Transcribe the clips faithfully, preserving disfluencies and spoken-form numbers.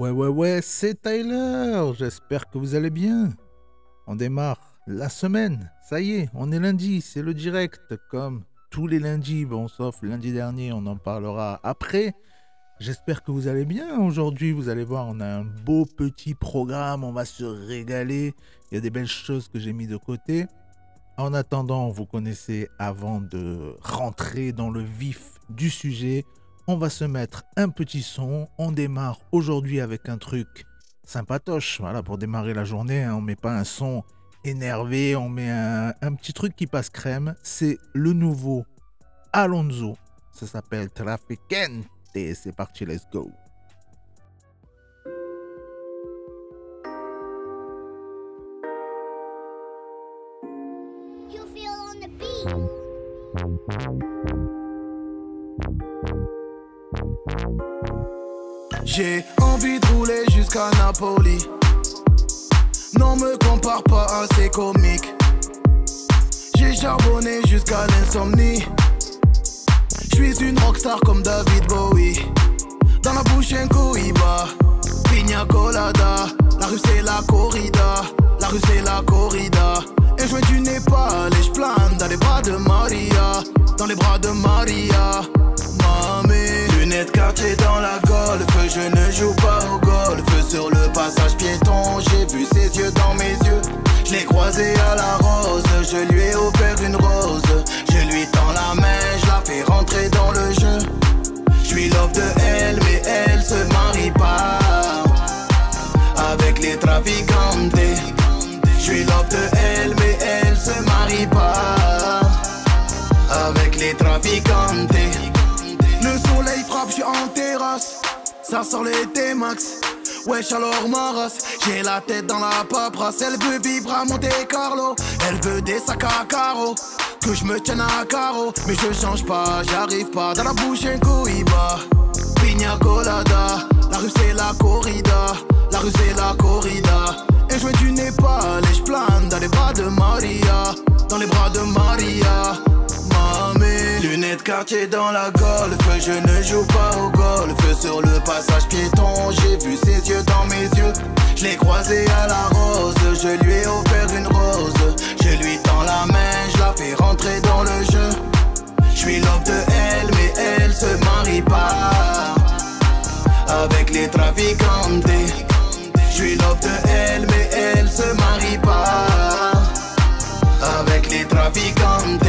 Ouais, ouais, ouais, c'est Tyler. J'espère que vous allez bien. On démarre la semaine. Ça y est, on est lundi, c'est le direct. Comme tous les lundis, bon, sauf lundi dernier, on en parlera après. J'espère que vous allez bien. Aujourd'hui, vous allez voir, on a un beau petit programme. On va se régaler. Il y a des belles choses que j'ai mis de côté. En attendant, vous connaissez, avant de rentrer dans le vif du sujet, on va se mettre un petit son. On démarre aujourd'hui avec un truc sympatoche. Voilà, pour démarrer la journée, hein, on ne met pas un son énervé, on met un, un petit truc qui passe crème. C'est le nouveau Alonso. Ça s'appelle Traficante. C'est parti, let's go. J'ai envie de rouler jusqu'à Napoli. Non, me compare pas à ces comiques. J'ai charbonné jusqu'à l'insomnie. J'suis une rockstar comme David Bowie. Dans la bouche un cohiba, pina colada. La rue c'est la corrida, la rue c'est la corrida. Et je viens du Népal et j'plane dans les bras de Maria, dans les bras de Maria. Mamé, lunettes quartier dans la golf, je ne joue pas au golf. Sur le passage piéton, j'ai vu ses yeux dans mes yeux. Je l'ai croisé à la rose, je lui ai offert une rose. Je lui tends la main, je la fais rentrer dans le jeu. Je suis l'offre de elle, mais elle se marie pas avec les traficantes. Je suis l'offre de elle, mais elle se marie pas avec les traficantes. Le soleil frappe, je suis en terrasse, ça sort l'été max. Wesh alors ma race, j'ai la tête dans la paperasse. Elle veut vivre à Monte Carlo, elle veut des sacs à carreaux. Que je me tienne à carreau, mais je change pas, j'arrive pas. Dans la bouche un cohiba, pina colada. La rue c'est la corrida, la rue c'est la corrida. Et je viens du Népal et je plane dans les bras de Maria, dans les bras de Maria. Mamé, lunettes quartier dans la golf, je ne joue pas au golf. Sur le passage piéton, j'ai vu ses yeux dans mes yeux. Je l'ai croisé à la rose, je lui ai offert une rose. Je lui tends la main, je la fais rentrer dans le jeu. Je suis l'offre de elle, mais elle se marie pas avec les traficantes. Je suis l'offre de elle, mais elle se marie pas avec les traficantes.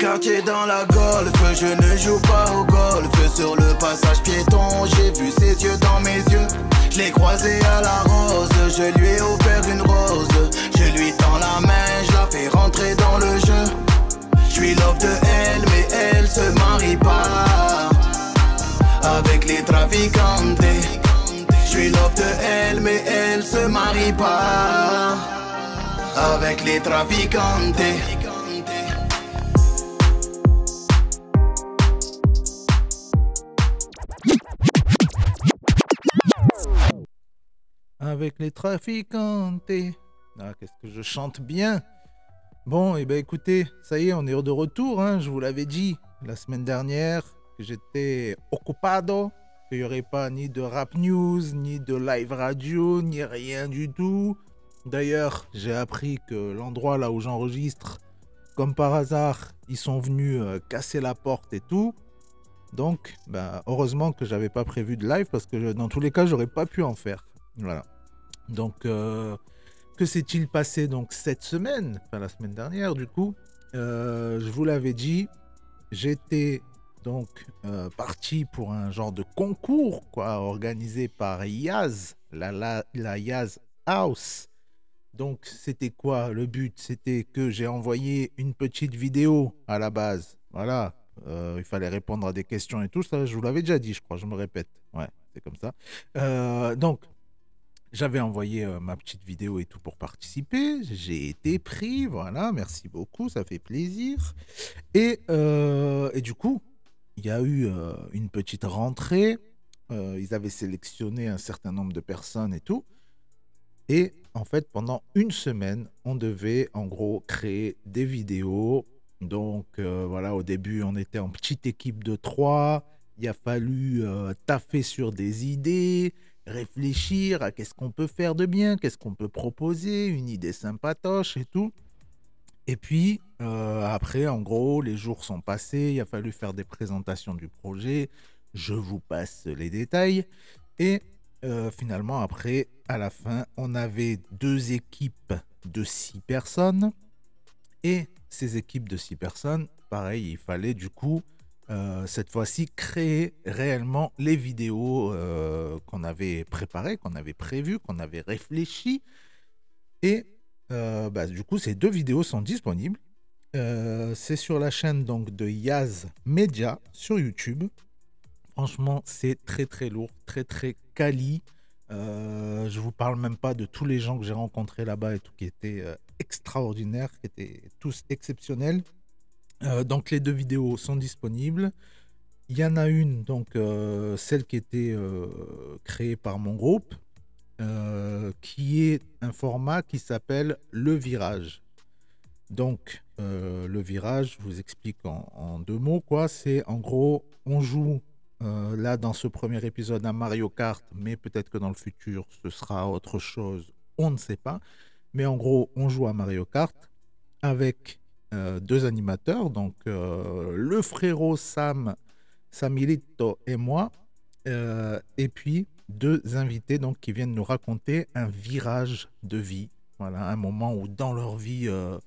Quartier dans la golf, je ne joue pas au golf. Sur le passage piéton, j'ai vu ses yeux dans mes yeux. Je l'ai croisé à la rose, je lui ai offert une rose. Je lui tends la main, je la fais rentrer dans le jeu. Je suis l'offre de elle, mais elle se marie pas avec les traficantes. Je suis l'offre de elle, mais elle se marie pas avec les traficantes. Avec les traficantes. Ah, qu'est-ce que je chante bien. Bon, et eh ben écoutez, ça y est, on est de retour. Hein. Je vous l'avais dit la semaine dernière que j'étais occupado, qu'il n'y aurait pas ni de rap news, ni de live radio, ni rien du tout. D'ailleurs, j'ai appris que l'endroit là où j'enregistre, comme par hasard, ils sont venus euh, casser la porte et tout. Donc, bah, heureusement que j'avais pas prévu de live parce que je, dans tous les cas, j'aurais pas pu en faire. Voilà. Donc, euh, que s'est-il passé donc cette semaine, enfin la semaine dernière du coup, euh, je vous l'avais dit, j'étais donc euh, parti pour un genre de concours quoi, organisé par Yaz, la, la, la Yaz House. Donc, c'était quoi le but? C'était que j'ai envoyé une petite vidéo à la base. Voilà. Euh, il fallait répondre à des questions et tout ça. Je vous l'avais déjà dit, je crois. Je me répète. Ouais, c'est comme ça. Euh, donc. J'avais envoyé euh, ma petite vidéo et tout pour participer. J'ai été pris, voilà, merci beaucoup, ça fait plaisir. Et, euh, et du coup, il y a eu euh, une petite rentrée. euh, ils avaient sélectionné un certain nombre de personnes et tout. Et en fait, pendant une semaine, on devait en gros créer des vidéos. Donc euh, voilà, au début, on était en petite équipe de trois. Il a fallu euh, taffer sur des idées, réfléchir à qu'est-ce qu'on peut faire de bien, qu'est-ce qu'on peut proposer, une idée sympatoche et tout. Et puis, euh, après, en gros, les jours sont passés, il a fallu faire des présentations du projet. Je vous passe les détails. Et euh, finalement, après, à la fin, on avait deux équipes de six personnes. Et ces équipes de six personnes, pareil, il fallait du coup... Euh, cette fois-ci, créer réellement les vidéos euh, qu'on avait préparées, qu'on avait prévues, qu'on avait réfléchies. Et euh, bah, du coup, ces deux vidéos sont disponibles. Euh, c'est sur la chaîne donc, de Yaz Media sur YouTube. Franchement, c'est très très lourd, très très quali. Euh, je ne vous parle même pas de tous les gens que j'ai rencontrés là-bas et tout, qui étaient euh, extraordinaires, qui étaient tous exceptionnels. Euh, donc les deux vidéos sont disponibles. Il y en a une, donc euh, celle qui était euh, créée par mon groupe, euh, qui est un format qui s'appelle Le Virage. Donc euh, Le Virage, je vous explique en, en deux mots quoi. C'est en gros, on joue euh, là dans ce premier épisode à Mario Kart, mais peut-être que dans le futur ce sera autre chose, on ne sait pas. Mais en gros, on joue à Mario Kart avec Euh, deux animateurs, donc euh, le frérot Sam, Samilito et moi, euh, et puis deux invités donc, qui viennent nous raconter un virage de vie. Voilà, un moment où dans leur vie, euh,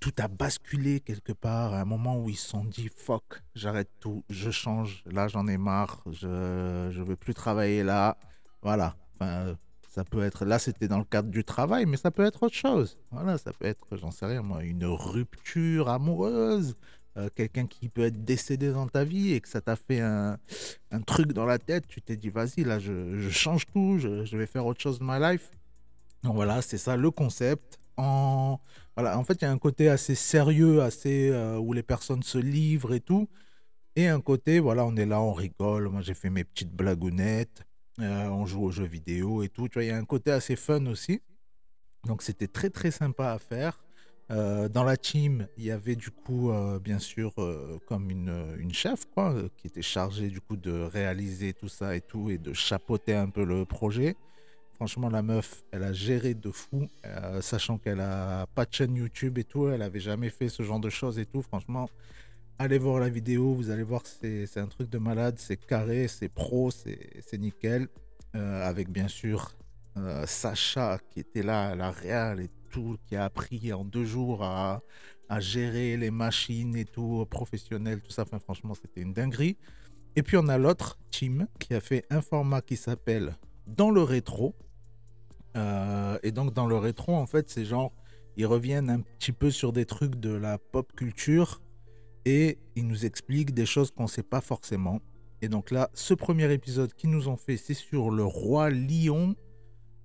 tout a basculé quelque part, un moment où ils se sont dit « fuck, j'arrête tout, je change, là j'en ai marre, je ne veux plus travailler là ». Voilà, enfin... Ça peut être, là c'était dans le cadre du travail, mais ça peut être autre chose. Voilà, ça peut être, j'en sais rien moi, une rupture amoureuse, euh, quelqu'un qui peut être décédé dans ta vie et que ça t'a fait un, un truc dans la tête. Tu t'es dit, vas-y, là je, je change tout, je, je vais faire autre chose de ma life. Donc voilà, c'est ça le concept. En, voilà, en fait, il y a un côté assez sérieux, assez euh, où les personnes se livrent et tout. Et un côté, voilà, on est là, on rigole. Moi j'ai fait mes petites blagounettes. Euh, on joue aux jeux vidéo et tout, tu vois, il y a un côté assez fun aussi, donc c'était très très sympa à faire. Euh, dans la team, il y avait du coup, euh, bien sûr, euh, comme une, une chef, quoi, euh, qui était chargée du coup de réaliser tout ça et tout, et de chapeauter un peu le projet. Franchement, la meuf, elle a géré de fou, euh, sachant qu'elle a pas de chaîne YouTube et tout, elle avait jamais fait ce genre de choses et tout, franchement... Allez voir la vidéo, vous allez voir, c'est, c'est un truc de malade, c'est carré, c'est pro, c'est, c'est nickel. Euh, avec bien sûr euh, Sacha qui était là à la réal et tout, qui a appris en deux jours à, à gérer les machines et tout, professionnel, tout ça. Enfin, franchement, c'était une dinguerie. Et puis, on a l'autre team qui a fait un format qui s'appelle Dans le rétro. Euh, et donc, dans le rétro, en fait, c'est genre, ils reviennent un petit peu sur des trucs de la pop culture. Et ils nous expliquent des choses qu'on ne sait pas forcément. Et donc là, ce premier épisode qu'ils nous ont fait, c'est sur le roi lion.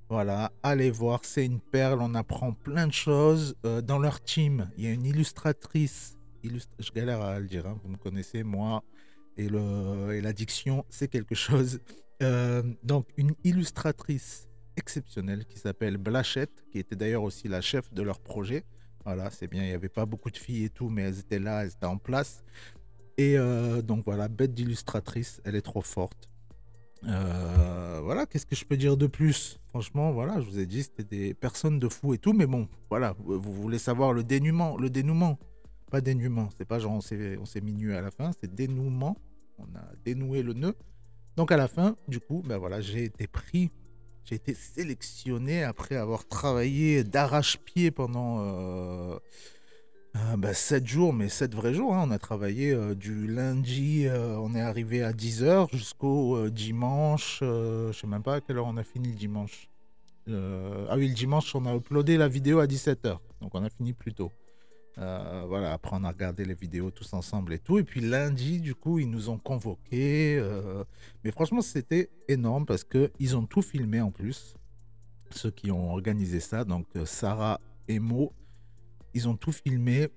Voilà, allez voir, c'est une perle, on apprend plein de choses. Euh, dans leur team, il y a une illustratrice. Illust... Je galère à le dire, hein, vous me connaissez, moi. Et, le... et l'addiction, c'est quelque chose. Euh, donc, une illustratrice exceptionnelle qui s'appelle Blachette, qui était d'ailleurs aussi la chef de leur projet. Voilà, c'est bien, il n'y avait pas beaucoup de filles et tout, mais elles étaient là, elles étaient en place. Et euh, donc voilà, bête d'illustratrice, elle est trop forte. Euh, voilà, qu'est-ce que je peux dire de plus ? Franchement, voilà, je vous ai dit, c'était des personnes de fous et tout, mais bon, voilà, vous, vous voulez savoir le dénouement, le dénouement, pas dénouement, c'est pas genre on s'est, on s'est mis nu à la fin, c'est dénouement, on a dénoué le nœud. Donc à la fin, du coup, ben voilà, j'ai été pris. J'ai été sélectionné après avoir travaillé d'arrache-pied pendant euh, euh, bah, sept jours, mais sept vrais jours. Hein. On a travaillé euh, du lundi, euh, on est arrivé à dix heures jusqu'au euh, dimanche. Euh, je ne sais même pas à quelle heure on a fini le dimanche. Euh, ah oui, le dimanche, on a uploadé la vidéo à dix-sept heures. Donc on a fini plus tôt. Euh, voilà, après on a regardé les vidéos tous ensemble et tout, et puis lundi du coup ils nous ont convoqués, euh... mais franchement c'était énorme parce que ils ont tout filmé en plus, ceux qui ont organisé ça, donc Sarah et Mo, ils ont tout filmé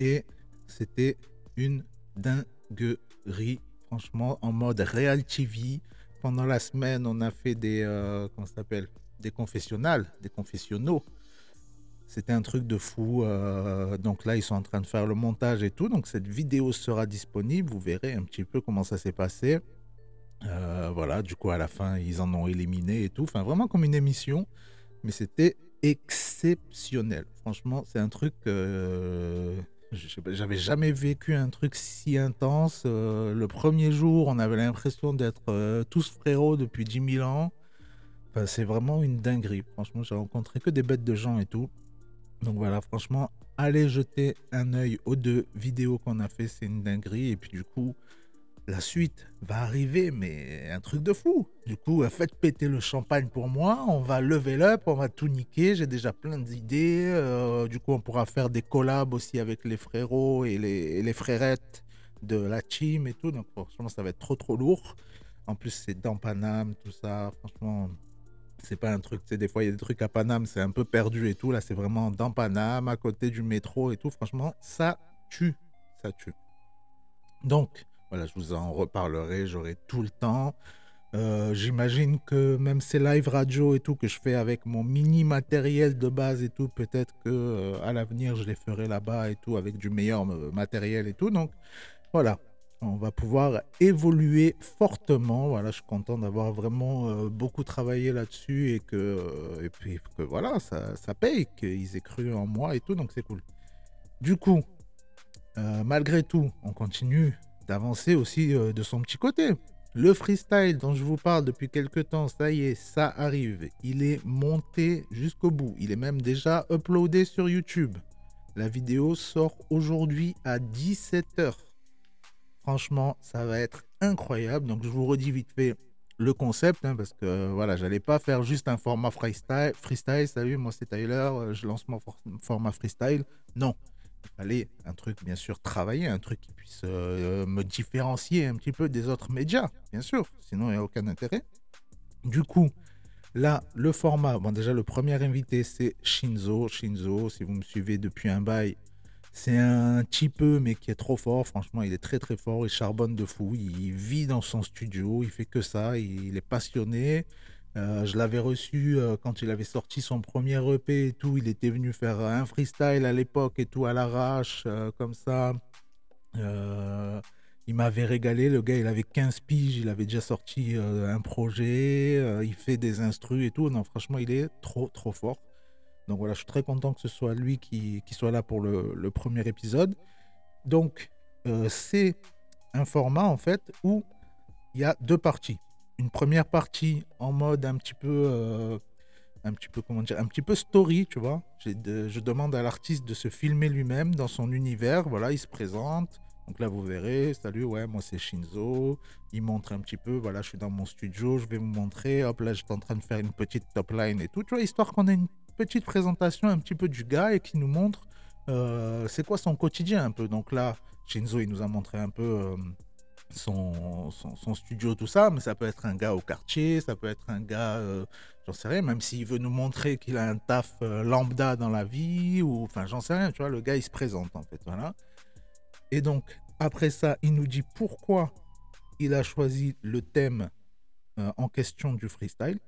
et c'était une dinguerie, franchement en mode Real T V. pendant la semaine, on a fait des, euh, comment ça s'appelle, des confessionnals, des confessionnaux. C'était un truc de fou. Euh, donc là, ils sont en train de faire le montage et tout. Donc cette vidéo sera disponible. Vous verrez un petit peu comment ça s'est passé. Euh, voilà, du coup, à la fin, ils en ont éliminé et tout. Enfin, vraiment comme une émission. Mais c'était exceptionnel. Franchement, c'est un truc... Euh, j'avais jamais vécu un truc si intense. Euh, le premier jour, on avait l'impression d'être euh, tous frérots depuis dix mille ans. Enfin, c'est vraiment une dinguerie. Franchement, j'ai rencontré que des bêtes de gens et tout. Donc voilà, franchement, allez jeter un œil aux deux vidéos qu'on a fait, c'est une dinguerie. Et puis du coup, la suite va arriver, mais un truc de fou. Du coup, faites péter le champagne pour moi, on va level up, on va tout niquer, j'ai déjà plein d'idées. Euh, du coup, on pourra faire des collabs aussi avec les frérots et les, et les frérettes de la team et tout. Donc franchement, ça va être trop trop lourd. En plus, c'est dans Paname, tout ça, franchement... C'est pas un truc, tu sais, des fois il y a des trucs à Paname, c'est un peu perdu et tout. Là, c'est vraiment dans Paname, à côté du métro et tout. Franchement, ça tue, ça tue. Donc, voilà, je vous en reparlerai, j'aurai tout le temps. Euh, j'imagine que même ces live radio et tout que je fais avec mon mini matériel de base et tout, peut-être que euh, à l'avenir, je les ferai là-bas et tout, avec du meilleur matériel et tout. Donc, voilà. On va pouvoir évoluer fortement. Voilà, je suis content d'avoir vraiment euh, beaucoup travaillé là-dessus et que, euh, et puis, que voilà, ça, ça paye, qu'ils aient cru en moi et tout, donc c'est cool. Du coup, euh, malgré tout, on continue d'avancer aussi euh, de son petit côté. Le freestyle dont je vous parle depuis quelques temps, ça y est, ça arrive. Il est monté jusqu'au bout. Il est même déjà uploadé sur YouTube. La vidéo sort aujourd'hui à dix-sept heures. Franchement, ça va être incroyable. Donc, je vous redis vite fait le concept, hein, parce que voilà, j'allais pas faire juste un format freestyle. Freestyle, salut, moi c'est Tyler, je lance mon for- format freestyle. Non, il fallait un truc, bien sûr, travailler, un truc qui puisse euh, me différencier un petit peu des autres médias, bien sûr. Sinon, il n'y a aucun intérêt. Du coup, là, le format, bon, déjà, le premier invité, c'est Shinzo. Shinzo, si vous me suivez depuis un bail, c'est un petit peu, mais qui est trop fort. Franchement, il est très, très fort. Il charbonne de fou. Il vit dans son studio. Il fait que ça. Il est passionné. Euh, je l'avais reçu euh, quand il avait sorti son premier E P et tout. Il était venu faire un freestyle à l'époque et tout, à l'arrache, euh, comme ça. Euh, il m'avait régalé. Le gars, il avait quinze piges. Il avait déjà sorti euh, un projet. Euh, il fait des instrus et tout. Non, franchement, il est trop, trop fort. Donc voilà, je suis très content que ce soit lui qui, qui soit là pour le, le premier épisode. Donc, euh, c'est un format, en fait, où il y a deux parties. Une première partie en mode un petit peu, euh, un petit peu, comment dire, un petit peu story, tu vois. J'ai de, je demande à l'artiste de se filmer lui-même dans son univers. Voilà, il se présente. Donc là, vous verrez, salut, ouais, moi c'est Shinzo. Il montre un petit peu, voilà, je suis dans mon studio, je vais vous montrer. Hop, là, je suis en train de faire une petite top line et tout, tu vois, histoire qu'on ait une petite présentation un petit peu du gars et qui nous montre euh, c'est quoi son quotidien un peu. Donc là, Shinzo, il nous a montré un peu euh, son, son, son studio, tout ça, mais ça peut être un gars au quartier, ça peut être un gars, euh, j'en sais rien, même s'il veut nous montrer qu'il a un taf euh, lambda dans la vie, ou enfin, j'en sais rien, tu vois, le gars, il se présente en fait, voilà. Et donc, après ça, il nous dit pourquoi il a choisi le thème euh, en question du freestyle.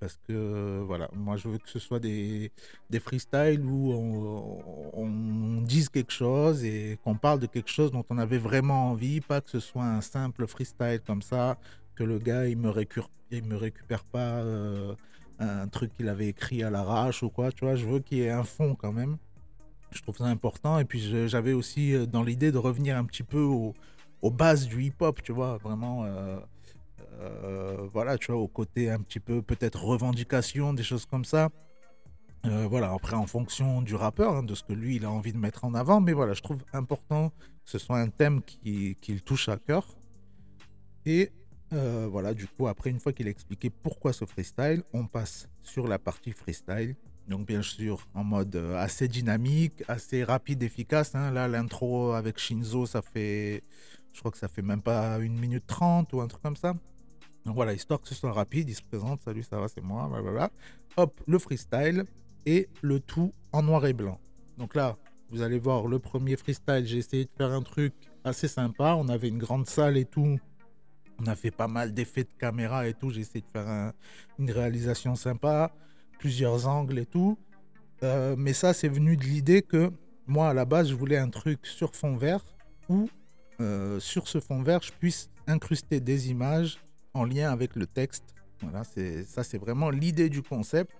Parce que, voilà, moi, je veux que ce soit des, des freestyles où on, on, on dise quelque chose et qu'on parle de quelque chose dont on avait vraiment envie, pas que ce soit un simple freestyle comme ça, que le gars, il me récupère, il me récupère pas euh, un truc qu'il avait écrit à l'arrache ou quoi, tu vois. Je veux qu'il y ait un fond quand même. Je trouve ça important. Et puis, je, j'avais aussi dans l'idée de revenir un petit peu au, aux bases du hip-hop, tu vois, vraiment... Euh, Euh, voilà, tu vois, au côté un petit peu peut-être revendication, des choses comme ça. Euh, voilà, après en fonction du rappeur, hein, de ce que lui il a envie de mettre en avant, mais voilà, je trouve important que ce soit un thème qui, qui le touche à cœur. Et euh, voilà, du coup, après, une fois qu'il a expliqué pourquoi ce freestyle, on passe sur la partie freestyle. Donc bien sûr, en mode assez dynamique, assez rapide, efficace, hein. Là, l'intro avec Shinzo, ça fait... Je crois que ça fait même pas une minute trente ou un truc comme ça. Donc voilà, histoire que ce soit rapide, il se présente, salut, ça va, c'est moi, blablabla. Hop, le freestyle et le tout en noir et blanc. Donc là, vous allez voir le premier freestyle, j'ai essayé de faire un truc assez sympa. On avait une grande salle et tout. On a fait pas mal d'effets de caméra et tout. J'ai essayé de faire un, une réalisation sympa, plusieurs angles et tout. Euh, mais ça, c'est venu de l'idée que moi, à la base, je voulais un truc sur fond vert où, euh, sur ce fond vert, je puisse incruster des images en lien avec le texte. Voilà, c'est, ça, c'est vraiment l'idée du concept.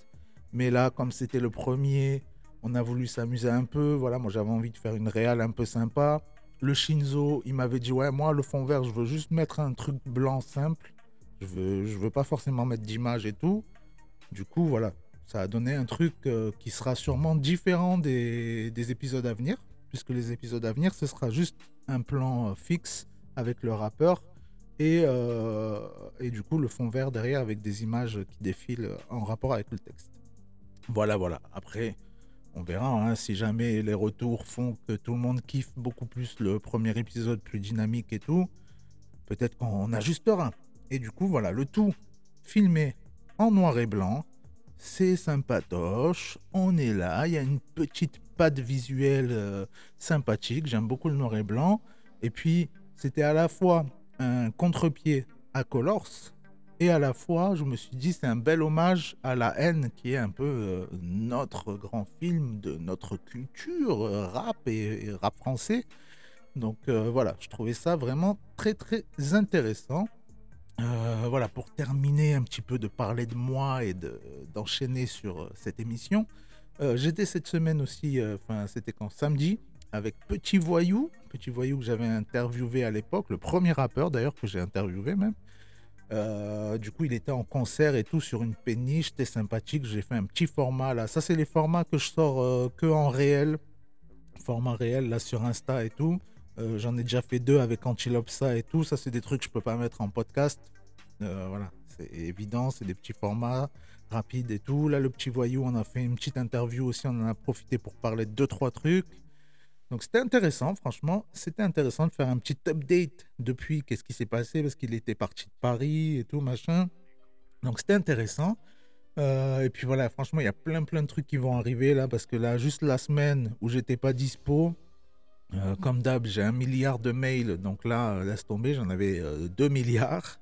Mais là, comme c'était le premier, on a voulu s'amuser un peu. Voilà, moi, j'avais envie de faire une réale un peu sympa. Le Shinzo, il m'avait dit, ouais, moi, le fond vert, je veux juste mettre un truc blanc simple. Je veux, je veux pas forcément mettre d'image et tout. Du coup, voilà, ça a donné un truc euh, qui sera sûrement différent des, des épisodes à venir. Puisque les épisodes à venir, ce sera juste un plan euh, fixe avec le rappeur. Et, euh, et du coup, le fond vert derrière avec des images qui défilent en rapport avec le texte. Voilà, voilà. Après... on verra, hein, si jamais les retours font que tout le monde kiffe beaucoup plus le premier épisode, plus dynamique et tout, peut-être qu'on ajustera. Et du coup, voilà, le tout filmé en noir et blanc, c'est sympatoche, on est là, il y a une petite patte visuelle euh, sympathique, j'aime beaucoup le noir et blanc. Et puis, c'était à la fois un contre-pied à Colors, et à la fois, je me suis dit, c'est un bel hommage à La Haine, qui est un peu euh, notre grand film de notre culture euh, rap et, et rap français. Donc euh, voilà, je trouvais ça vraiment très très intéressant. Euh, voilà, pour terminer un petit peu de parler de moi et de, d'enchaîner sur cette émission, euh, j'étais cette semaine aussi, enfin euh, c'était quand samedi, avec Petit Voyou, Petit Voyou que j'avais interviewé à l'époque, le premier rappeur d'ailleurs que j'ai interviewé même. Euh, du coup, il était en concert et tout sur une péniche, c'était sympathique. J'ai fait un petit format là. Ça, c'est les formats que je sors euh, que en réel, format réel là sur Insta et tout. Euh, j'en ai déjà fait deux avec Antilopsa et tout. Ça, c'est des trucs que je peux pas mettre en podcast. Euh, voilà, c'est évident, c'est des petits formats rapides et tout. Là, le Petit Voyou, on a fait une petite interview aussi. On en a profité pour parler de deux trois trucs. Donc c'était intéressant, franchement, c'était intéressant de faire un petit update depuis qu'est-ce qui s'est passé, parce qu'il était parti de Paris et tout, machin. Donc c'était intéressant. Euh, et puis voilà, franchement, il y a plein plein de trucs qui vont arriver là, parce que là, juste la semaine où j'étais pas dispo, euh, comme d'hab, j'ai un milliard de mails, donc là, laisse tomber, j'en avais euh, deux milliards.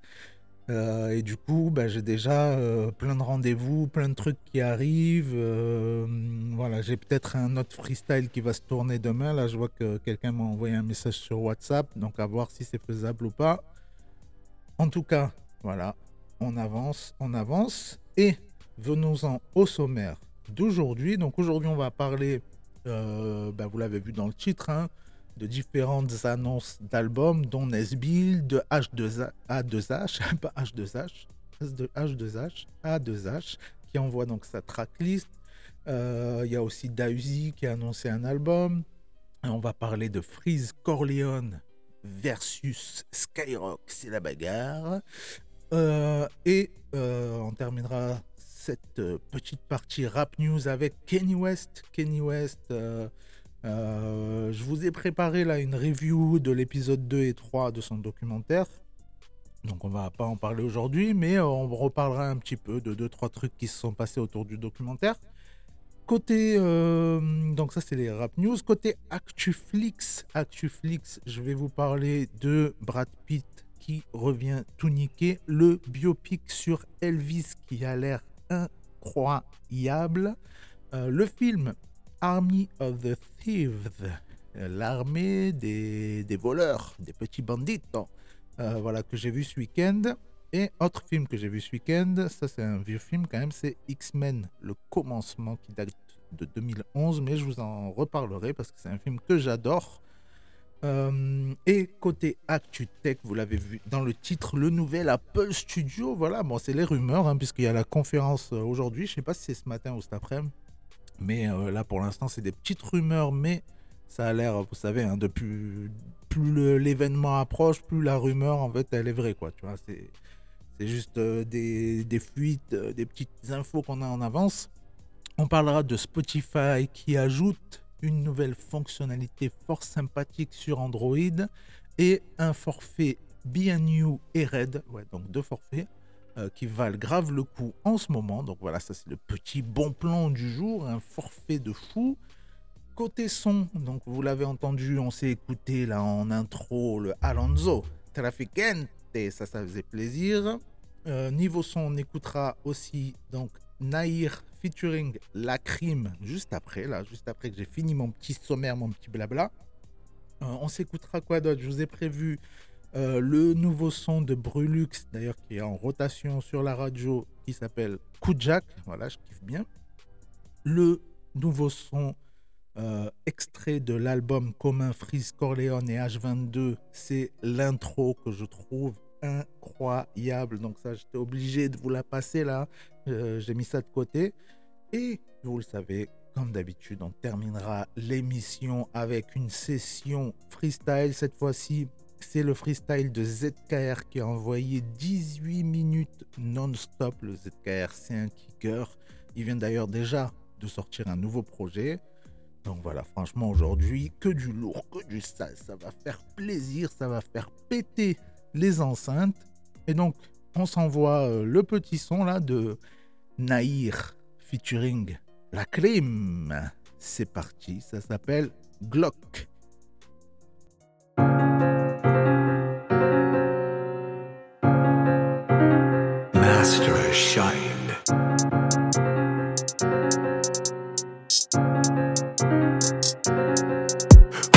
Euh, et du coup, bah, j'ai déjà euh, plein de rendez-vous, plein de trucs qui arrivent. Euh, voilà, j'ai peut-être un autre freestyle qui va se tourner demain. Là, je vois que quelqu'un m'a envoyé un message sur WhatsApp. Donc, à voir si c'est faisable ou pas. En tout cas, voilà, on avance, on avance. Et venons-en au sommaire d'aujourd'hui. Donc, aujourd'hui, on va parler, euh, bah, vous l'avez vu dans le titre, hein, de différentes annonces d'albums, dont Nesbill, de H deux A deux H, qui envoie donc sa tracklist. Il euh, y a aussi Da Uzi qui a annoncé un album. Et on va parler de Freeze Corleone versus Skyrock, c'est la bagarre. Euh, et euh, on terminera cette petite partie rap news avec Kanye West. Kanye West... Euh, Euh, je vous ai préparé là une review de l'épisode deux et trois de son documentaire. Donc on va pas en parler aujourd'hui, mais on reparlera un petit peu de deux trois trucs qui se sont passés autour du documentaire. Côté, euh, donc ça c'est les rap news. Côté Actuflix, Actuflix, je vais vous parler de Brad Pitt qui revient tout niquer. Le biopic sur Elvis qui a l'air incroyable. Euh, le film Army of the Thieves, l'armée des, des voleurs, des petits bandits, euh, voilà, que j'ai vu ce week-end. Et autre film que j'ai vu ce week-end, ça c'est un vieux film quand même, c'est X-Men le commencement qui date de deux mille onze, mais je vous en reparlerai parce que c'est un film que j'adore. Euh, et côté ActuTech, vous l'avez vu dans le titre, le nouvel Apple Studio, voilà, bon c'est les rumeurs, hein, puisqu'il y a la conférence aujourd'hui, je ne sais pas si c'est ce matin ou cet après-midi. Mais euh, là, pour l'instant, c'est des petites rumeurs, mais ça a l'air, vous savez, hein, de plus, plus le, l'événement approche, plus la rumeur, en fait, elle est vraie, quoi. Tu vois, c'est, c'est juste euh, des, des fuites, euh, des petites infos qu'on a en avance. On parlera de Spotify qui ajoute une nouvelle fonctionnalité fort sympathique sur Android et un forfait B N U et Red, ouais, donc deux forfaits. Euh, qui valent grave le coup en ce moment. Donc voilà, ça c'est le petit bon plan du jour, un forfait de fou. Côté son, donc vous l'avez entendu, on s'est écouté là en intro le Alonso, Traficante, et ça, ça faisait plaisir. Euh, niveau son, on écoutera aussi donc Naïr featuring La Crime juste après, là, juste après que j'ai fini mon petit sommaire, mon petit blabla. Euh, on s'écoutera quoi d'autre? Je vous ai prévu euh, le nouveau son de Brulux, d'ailleurs qui est en rotation sur la radio, qui s'appelle Koujak. Voilà, je kiffe bien. Le nouveau son euh, extrait de l'album commun Freeze Corleone et H vingt-deux, c'est l'intro que je trouve incroyable. Donc ça, j'étais obligé de vous la passer là. Euh, j'ai mis ça de côté. Et vous le savez, comme d'habitude, on terminera l'émission avec une session freestyle. Cette fois-ci, c'est le freestyle de Z K R qui a envoyé dix-huit minutes non-stop. Le Z K R, c'est un kicker. Il vient d'ailleurs déjà de sortir un nouveau projet. Donc voilà, franchement, aujourd'hui, que du lourd, que du sale. Ça va faire plaisir, ça va faire péter les enceintes. Et donc, on s'envoie le petit son là de Naïr featuring La Crime. C'est parti, ça s'appelle Glock. Master has shined.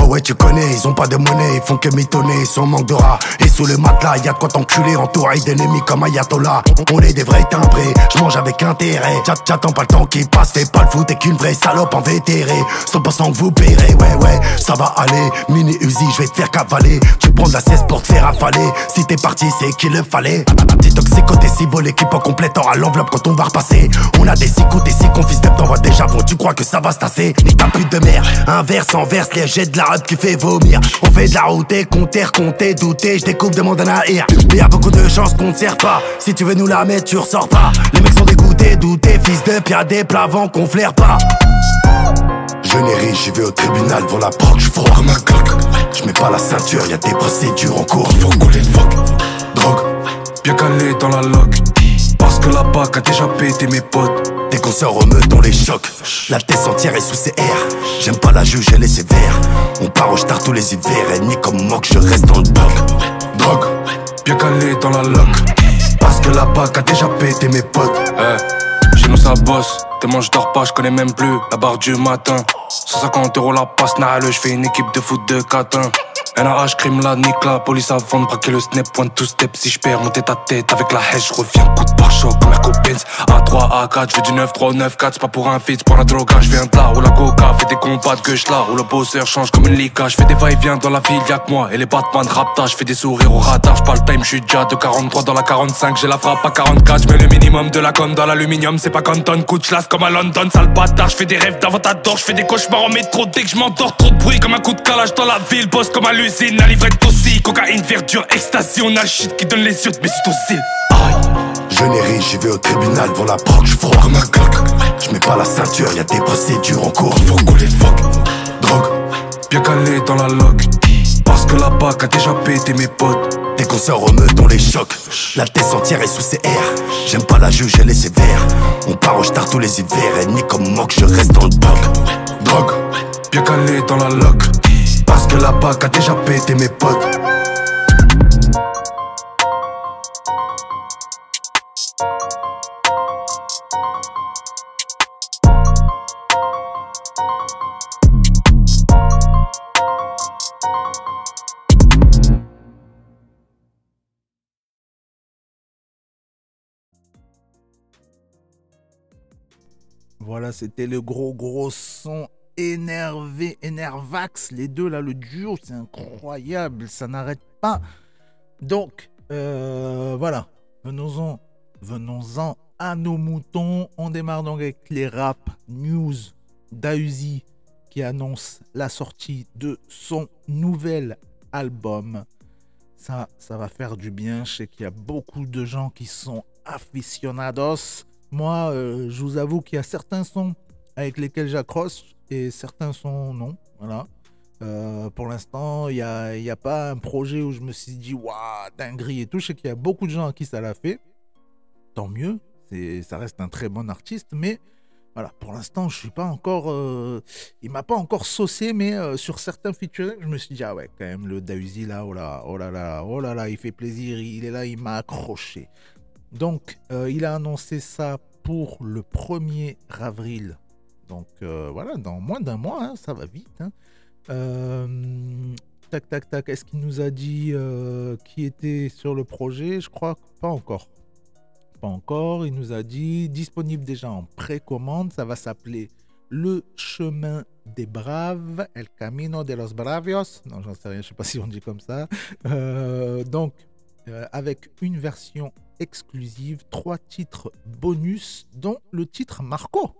Oh ouais, tu connais, ils ont pas de monnaie, ils font que mitonner, ils sont en manque de rats. Et sous le matelas, y'a de quoi t'enculer, entouré d'ennemis comme Ayatollah. On est des vrais timbrés, j'mange avec intérêt. J'attends pas le temps qui passe, t'es pas le fou, t'es qu'une vraie salope envétérée. cent pour cent que vous paierez, ouais ouais, ça va aller. Mini Uzi, j'vais te faire cavaler. Tu prends de la cesse pour te faire avaler. Si t'es parti, c'est qu'il le fallait. Petit toxico, t'es si beau, l'équipe en complète aura l'enveloppe quand on va repasser. On a des six coups, des six confis d'ep, t'envoies déjà bon, tu crois que ça va se tasser. Nique ta pute de merde, inverse, enverse, les jets de la robe qui fait vomir. On fait de la route, compter, compter, douter, coupe, demande un A R. Mais y'a beaucoup de chances qu'on ne sert pas. Si tu veux nous la mettre, tu ressors pas. Les mecs sont dégoûtés, doutés, fils de pia des plavants qu'on flaire pas. Je n'ai ri, j'y vais au tribunal pour la proc, j'suis froid comme un coq. J'mets pas la ceinture, y'a des procédures en cours. Faut couler le fuck. Drogue, bien calé dans la loque. Parce que la bac a déjà pété mes potes. Dès qu'on sort au meute, on les choque. La tête entière est sous ses airs. J'aime pas la juge, elle est sévère. On part au star tous les hivers. Ennemi comme moque, je reste dans le bloc. Drogue, bien calé dans la loque. Parce que la bac a déjà pété mes potes. Hey, chez nous ça bosse. Tellement je dors pas, je connais même plus la barre du matin. cent cinquante euros la passe, nah le, je fais une équipe de foot de catin. N A H, crime la nique, la police avant de braquer le snap, one two step. Si je perds mon tête à tête avec la hache, je reviens coup de pare-choc comme Merco Benz. A trois, A quatre, je veux du neuf, trois, neuf, quatre, c'est pas pour un feat, c'est pour la drogue. Je viens de là où la coca fait des combats de gueuche là, où le bosseur change comme une lica. Je fais des va-et-vient dans la ville, y'a que moi et les Batman rapta. Je fais des sourires au radar, je pas le time, je suis déjà de quarante-trois dans la quarante-cinq. J'ai la frappe à quarante-quatre, je mets le minimum de la com dans l'aluminium. C'est pas Canton, coup de chlasse comme à London, sale bâtard. Je fais des rêves d'avant ta dor, je fais des cauchemars en métro dès que je m'endors. Trop de bruit comme un coup de calage dans la ville, boss comme à l'usine, la livrette aussi, cocaïne, verdure, ecstasy, on a le shit qui donne les yeux de mes sous-tosils. Je n'ai ri, j'y vais au tribunal pour la proc, j'suis froid comme un coq. J'mets pas la ceinture, y'a des procédures en cours, faut couler le fuck. Drogue, bien calé dans la loque. Parce que la bac a déjà pété mes potes. Dès qu'on sort au meute, on les choque. La tête entière est sous ses airs. J'aime pas la juge, elle est sévère. On part au star tous les hivers, et ni comme moque, je reste dans le bloc. Drogue, bien calé dans la loque. Parce que la bac a déjà pété mes potes. Voilà, c'était le gros gros son. Énervé, Énervax, les deux là, le duo, c'est incroyable, ça n'arrête pas. Donc, euh, voilà, venons-en, venons-en à nos moutons. On démarre donc avec les rap news. Da Uzi qui annonce la sortie de son nouvel album. Ça, ça va faire du bien. Je sais qu'il y a beaucoup de gens qui sont aficionados. Moi, euh, je vous avoue qu'il y a certains sons avec lesquels j'accroche et certains sont non. Voilà. Euh, pour l'instant, il n'y a, y a pas un projet où je me suis dit waouh, dinguerie et tout. Je sais qu'il y a beaucoup de gens à qui ça l'a fait. Tant mieux, c'est, ça reste un très bon artiste, mais Voilà, pour l'instant, je suis pas encore. Euh, il m'a pas encore saucé, mais euh, sur certains featuring, je me suis dit, ah ouais, quand même, le Da Uzi là, oh là, oh là là, oh là là, il fait plaisir, il est là, il m'a accroché. Donc, euh, il a annoncé ça pour le premier avril. Donc, euh, voilà, dans moins d'un mois, hein, ça va vite. Hein. Euh, tac, tac, tac, est-ce qu'il nous a dit euh, qui était sur le projet? Je crois que pas encore. Pas encore, il nous a dit disponible déjà en précommande, ça va s'appeler Le Chemin des Braves, El Camino de los Bravios, non j'en sais rien, je sais pas si on dit comme ça, euh, donc euh, avec une version exclusive, trois titres bonus dont le titre Marco,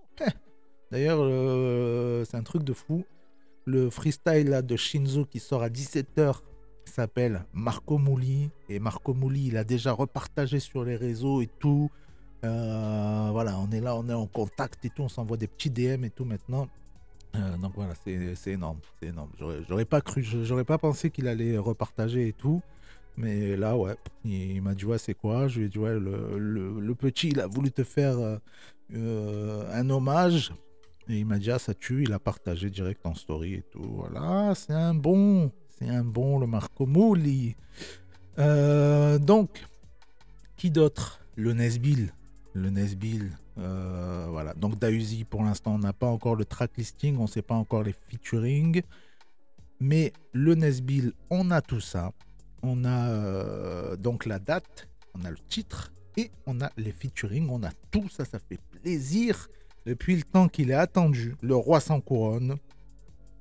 d'ailleurs euh, c'est un truc de fou, le freestyle là, de Shinzo qui sort à dix-sept heures s'appelle Marco Mouli, et Marco Mouli il a déjà repartagé sur les réseaux et tout, euh, voilà, on est là, on est en contact et tout, on s'envoie des petits D M et tout maintenant, euh, donc voilà, c'est, c'est énorme, c'est énorme, j'aurais, j'aurais pas cru, j'aurais pas pensé qu'il allait repartager et tout, mais là ouais, il, il m'a dit ouais c'est quoi, je lui ai dit ouais le, le, le petit il a voulu te faire euh, un hommage, et il m'a dit ah ça tue, il a partagé direct en story et tout, voilà, c'est un bon... C'est un bon, le Marco Mouli. Euh, donc, qui d'autre? Le Nesbill. Le Nesbill. Euh, voilà. Donc, Da Uzi, pour l'instant, on n'a pas encore le track listing. On ne sait pas encore les featuring. Mais le Nesbill, on a tout ça. On a euh, donc la date. On a le titre. Et on a les featuring. On a tout ça. Ça fait plaisir. Depuis le temps qu'il est attendu. Le roi sans couronne.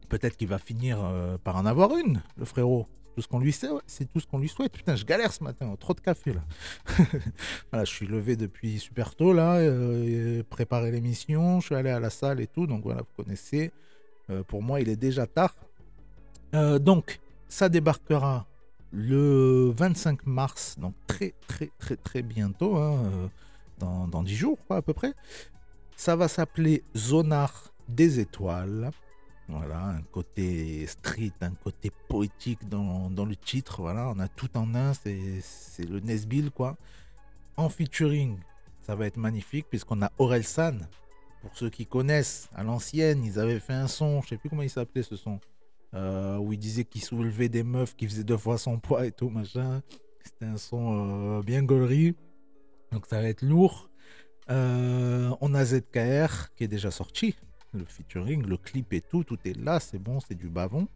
Peut-être qu'il va finir euh, par en avoir une, le frérot. Tout ce qu'on lui sait, ouais, c'est tout ce qu'on lui souhaite. Putain, je galère ce matin, trop de café là. Voilà, je suis levé depuis super tôt là, euh, préparer l'émission, je suis allé à la salle et tout. Donc voilà, vous connaissez. Euh, pour moi, il est déjà tard. Euh, donc, ça débarquera le vingt-cinq mars, donc très très très très bientôt, hein, euh, dans, dans dix jours quoi, à peu près. Ça va s'appeler Zonard des étoiles. Voilà, un côté street, un côté poétique dans, dans le titre. Voilà, on a tout en un, c'est, c'est le Nesbill, quoi. En featuring, ça va être magnifique, puisqu'on a Orelsan. Pour ceux qui connaissent, à l'ancienne, ils avaient fait un son, je sais plus comment il s'appelait ce son, euh, où il disait qu'il soulevait des meufs qui faisaient deux fois son poids et tout, machin. C'était un son euh, bien gaulerie. Donc ça va être lourd. Euh, on a Z K R, qui est déjà sorti. Le featuring, le clip et tout, tout est là, c'est bon, c'est du bavon.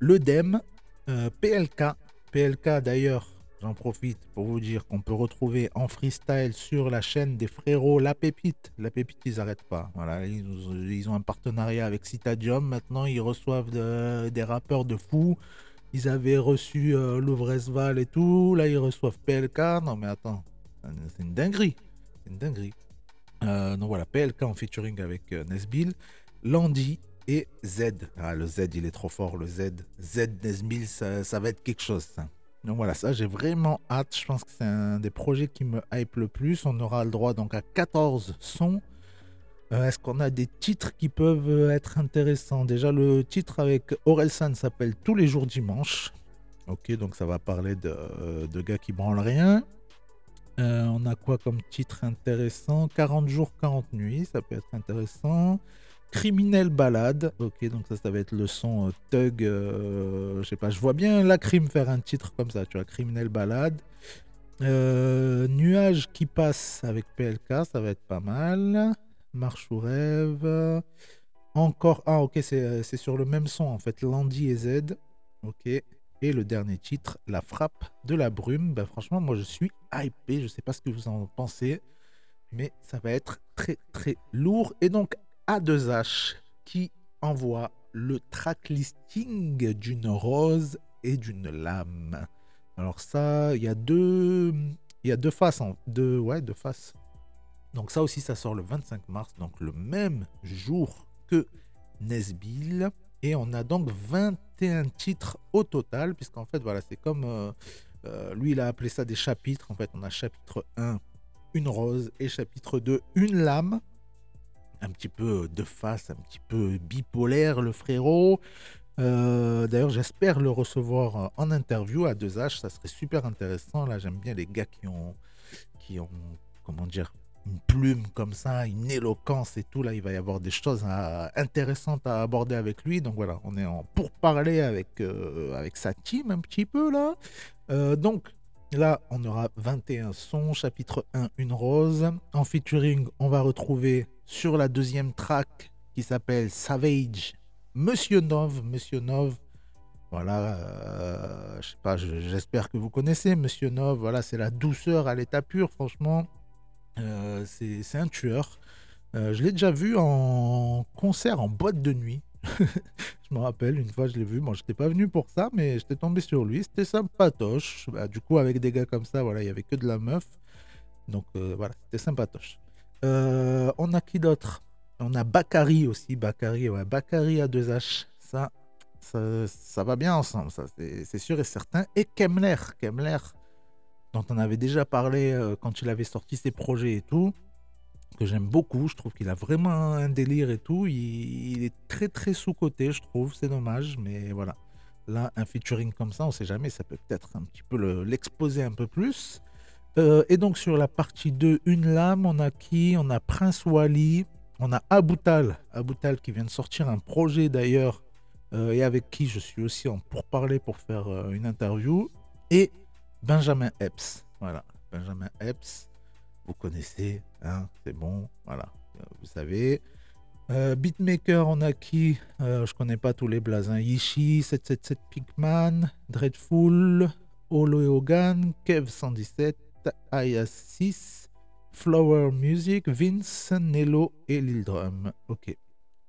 Le D E M, euh, P L K. P L K, d'ailleurs, j'en profite pour vous dire qu'on peut retrouver en freestyle sur la chaîne des frérots La Pépite. La Pépite, ils n'arrêtent pas. Voilà, ils, ils ont un partenariat avec Citadium. Maintenant, ils reçoivent de, des rappeurs de fous. Ils avaient reçu euh, Louvresval et tout. Là, ils reçoivent P L K. Non, mais attends, c'est une dinguerie. C'est une dinguerie. Euh, donc voilà, P L K en featuring avec euh, Nesbill, Landy et Z. Ah, le Z, il est trop fort, le Z. Z Nesbill, ça, ça va être quelque chose. Ça. Donc voilà, ça, j'ai vraiment hâte. Je pense que c'est un des projets qui me hype le plus. On aura le droit donc à quatorze sons. Euh, est-ce qu'on a des titres qui peuvent être intéressants? Déjà, le titre avec Orelsan s'appelle Tous les jours dimanche. Ok, donc ça va parler de, euh, de gars qui branlent rien. Euh, on a quoi comme titre intéressant? Quarante jours, quarante nuits, ça peut être intéressant. Criminel balade, ok, donc ça, ça va être le son euh, Thug, euh, je sais pas, je vois bien la crime faire un titre comme ça, tu vois, Criminel balade. Euh, Nuages qui passent avec P L K, ça va être pas mal. Marche ou rêve. Encore, ah ok, c'est, c'est sur le même son en fait, Landy et Z, ok. Et le dernier titre, La frappe de la brume. Ben franchement, moi, je suis hypé. Je ne sais pas ce que vous en pensez, mais ça va être très, très lourd. Et donc, H deux A deux H qui envoie le track listing d'une rose et d'une lame. Alors ça, il y a deux, il y a deux faces. Hein. Deux, ouais, deux faces. Donc ça aussi, ça sort le vingt-cinq mars, donc le même jour que Nesbill. Et on a donc vingt et un titres au total, puisqu'en fait, voilà, c'est comme... Euh, euh, lui, il a appelé ça des chapitres. En fait, on a chapitre un, une rose, et chapitre deux, une lame. Un petit peu de face, un petit peu bipolaire, le frérot. Euh, d'ailleurs, j'espère le recevoir en interview à deux H. Ça serait super intéressant. Là, j'aime bien les gars qui ont... qui ont, comment dire, une plume comme ça, une éloquence et tout, là, il va y avoir des choses à, intéressantes à aborder avec lui. Donc voilà, on est en pourparlers avec, euh, avec sa team un petit peu, là. Euh, donc, là, on aura vingt et un sons, chapitre un, une rose. En featuring, on va retrouver sur la deuxième track qui s'appelle Savage, Monsieur Nov, Monsieur Nov. Voilà, euh, je sais pas, j'espère que vous connaissez Monsieur Nov. Voilà, c'est la douceur à l'état pur, franchement. Euh, c'est, c'est un tueur. Euh, je l'ai déjà vu en concert en boîte de nuit. Je me rappelle, une fois je l'ai vu. Moi, je n'étais pas venu pour ça, mais j'étais tombé sur lui. C'était sympatoche. Bah, du coup, avec des gars comme ça, voilà, il n'y avait que de la meuf. Donc euh, voilà, c'était sympatoche. Euh, on a qui d'autre? On a Bakari aussi. Bakari, ouais, Bakari A deux H. Ça, ça, ça va bien ensemble, ça, c'est, c'est sûr et certain. Et Kemler, Kemler. dont on avait déjà parlé euh, quand il avait sorti ses projets et tout, que j'aime beaucoup. Je trouve qu'il a vraiment un délire et tout. Il, il est très très sous-coté, je trouve. C'est dommage, mais voilà. Là, un featuring comme ça, on ne sait jamais. Ça peut peut-être un petit peu le, l'exposer un peu plus. Euh, et donc, sur la partie deux, Une Lame, on a qui? On a Prince Wally, on a Aboutal. Aboutal qui vient de sortir un projet d'ailleurs, euh, et avec qui je suis aussi en pourparlers pour faire euh, une interview. Et Benjamin Epps, voilà, Benjamin Epps, vous connaissez, hein, c'est bon, voilà, vous savez. Euh, Beatmaker, on a qui? euh, Je connais pas tous les blazes, hein. Yishi, sept cent soixante-sept Pinkman, Dreadful, Holo et Hogan, Kev cent dix-sept, Ayas six, Flower Music, Vince, Nello et Lil Drum. Ok,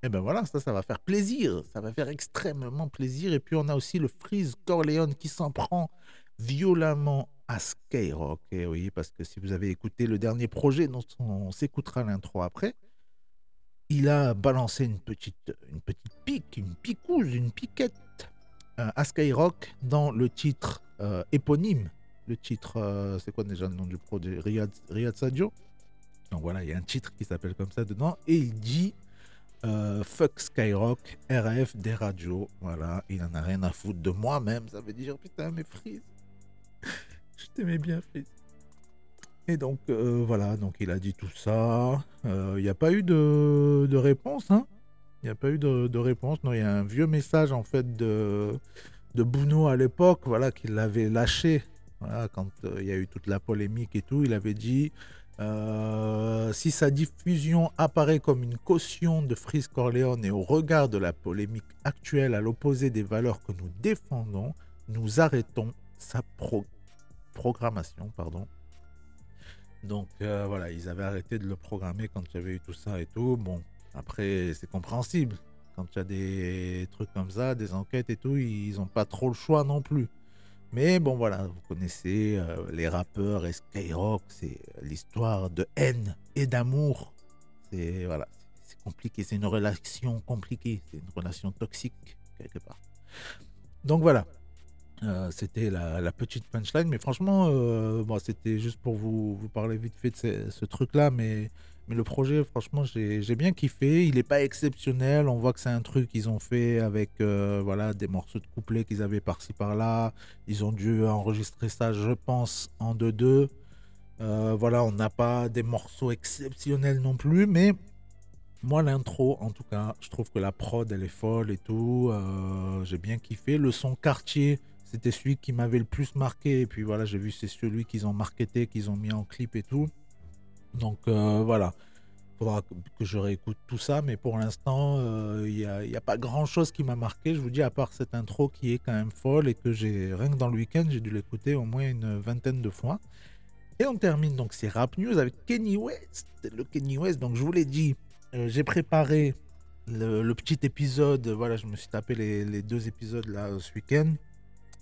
et ben voilà, ça, ça va faire plaisir, ça va faire extrêmement plaisir. Et puis on a aussi le Freeze Corleone qui s'en prend violemment à Skyrock. Et oui, parce que si vous avez écouté le dernier projet dont on s'écoutera l'intro après, il a balancé une petite, une petite pique, une picouse, une piquette euh, à Skyrock dans le titre euh, éponyme. Le titre, euh, c'est quoi déjà le nom du projet? Riyad, Riyad Sadio. Donc voilà, il y a un titre qui s'appelle comme ça dedans et il dit Euh, fuck Skyrock, R F des radios. Voilà, il en a rien à foutre de moi-même. Ça veut dire, putain, mais Freeze, je t'aimais bien, Freeze. Et donc, euh, voilà, donc il a dit tout ça. Il euh, n'y a pas eu de, de réponse, hein. Il n'y a pas eu de, de réponse. Non, il y a un vieux message, en fait, de, de Bouno à l'époque, voilà, qu'il l'avait lâché. Voilà, quand il euh, y a eu toute la polémique et tout, il avait dit Euh, si sa diffusion apparaît comme une caution de Freeze Corleone et au regard de la polémique actuelle à l'opposé des valeurs que nous défendons, nous arrêtons sa pro- programmation. Pardon. Donc euh, voilà, ils avaient arrêté de le programmer quand il y avait eu tout ça et tout. Bon, après, c'est compréhensible. Quand il y a des trucs comme ça, des enquêtes et tout, ils n'ont pas trop le choix non plus. Mais bon, voilà, vous connaissez euh, les rappeurs et Skyrock, c'est l'histoire de haine et d'amour. C'est, voilà, c'est compliqué, c'est une relation compliquée, c'est une relation toxique, quelque part. Donc voilà, euh, c'était la, la petite punchline, mais franchement, euh, bon, c'était juste pour vous, vous parler vite fait de ce, ce truc-là, mais, mais le projet, franchement, j'ai, j'ai bien kiffé. Il n'est pas exceptionnel, on voit que c'est un truc qu'ils ont fait avec euh, voilà, des morceaux de couplets qu'ils avaient par-ci par-là. Ils ont dû enregistrer ça, je pense, en deux deux. Euh, voilà, on n'a pas des morceaux exceptionnels non plus, mais moi, l'intro, en tout cas, je trouve que la prod, elle est folle et tout. Euh, j'ai bien kiffé. Le son quartier, c'était celui qui m'avait le plus marqué. Et puis voilà, j'ai vu, c'est celui qu'ils ont marketé, qu'ils ont mis en clip et tout. Donc euh, voilà, il faudra que je réécoute tout ça, mais pour l'instant, il euh, n'y a, a pas grand-chose qui m'a marqué, je vous dis, à part cette intro qui est quand même folle et que j'ai, rien que dans le week-end, j'ai dû l'écouter au moins une vingtaine de fois. Et on termine donc ces rap news avec Kanye West, le Kanye West. Donc je vous l'ai dit, euh, j'ai préparé le, le petit épisode, voilà, je me suis tapé les, les deux épisodes là ce week-end,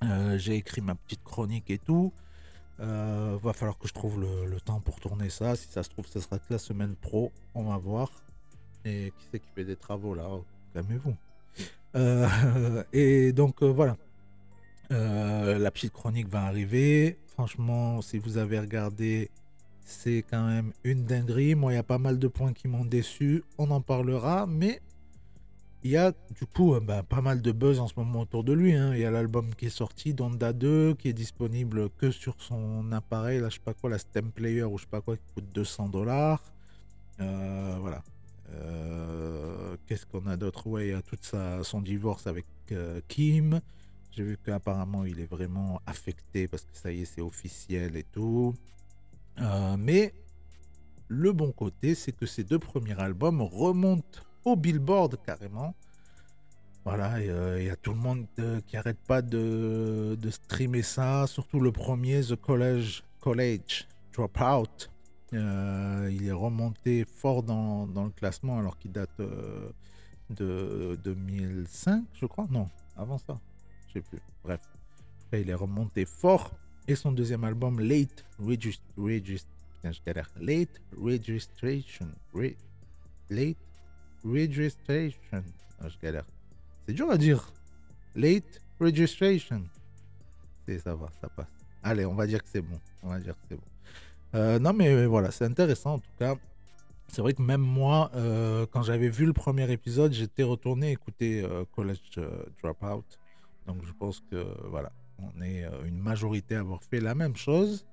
euh, j'ai écrit ma petite chronique et tout. Euh, va falloir que je trouve le, le temps pour tourner ça. Si ça se trouve, ça sera que la semaine pro. On va voir. Et qui c'est qui fait des travaux là? Oh, calmez-vous. Euh, et donc euh, voilà. Euh, la petite chronique va arriver. Franchement, si vous avez regardé, c'est quand même une dinguerie. Moi, il y a pas mal de points qui m'ont déçu. On en parlera. Mais il y a du coup euh, bah, pas mal de buzz en ce moment autour de lui, hein. Il y a l'album qui est sorti, Donda deux, qui est disponible que sur son appareil, là je sais pas quoi, la Stem Player ou je sais pas quoi, qui coûte deux cents dollars. Euh, voilà. Euh, Qu'est-ce qu'on a d'autre? Ouais, il y a tout sa, son divorce avec euh, Kim. J'ai vu qu'apparemment il est vraiment affecté parce que ça y est, c'est officiel et tout. Euh, mais le bon côté, c'est que ces deux premiers albums remontent au Billboard carrément. Voilà, il euh, y a tout le monde euh, qui n'arrête pas de, de streamer ça, surtout le premier, The College, College Dropout. Euh, il est remonté fort dans, dans le classement alors qu'il date euh, de deux mille cinq, je crois. Non, avant ça, je sais plus. Bref, là, il est remonté fort. Et son deuxième album, Late Regist- Regist- Putain, je galère. Late Registration. Re- Late Registration. Oh, je galère. C'est dur à dire. Late Registration. C'est, ça va, ça passe. Allez, on va dire que c'est bon. On va dire que c'est bon. Euh, non mais voilà, c'est intéressant en tout cas. C'est vrai que même moi, euh, quand j'avais vu le premier épisode, j'étais retourné écouter euh, College euh, Dropout. Donc je pense que voilà, on est euh, une majorité à avoir fait la même chose.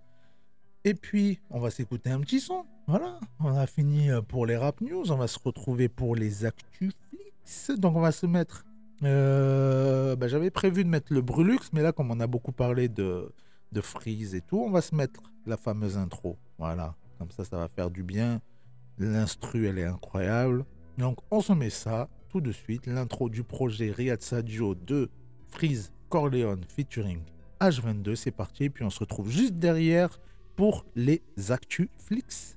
Et puis on va s'écouter un petit son. Voilà, on a fini pour les rap news. On va se retrouver pour les actus flics. Donc on va se mettre. Euh, bah, j'avais prévu de mettre le Brulux, mais là comme on a beaucoup parlé de de Freeze et tout, on va se mettre la fameuse intro, voilà, comme ça ça va faire du bien, l'instru elle est incroyable, donc on se met ça tout de suite, l'intro du projet Riyad Sadio de Freeze Corleone featuring H vingt-deux, c'est parti, et puis on se retrouve juste derrière pour les actus flics.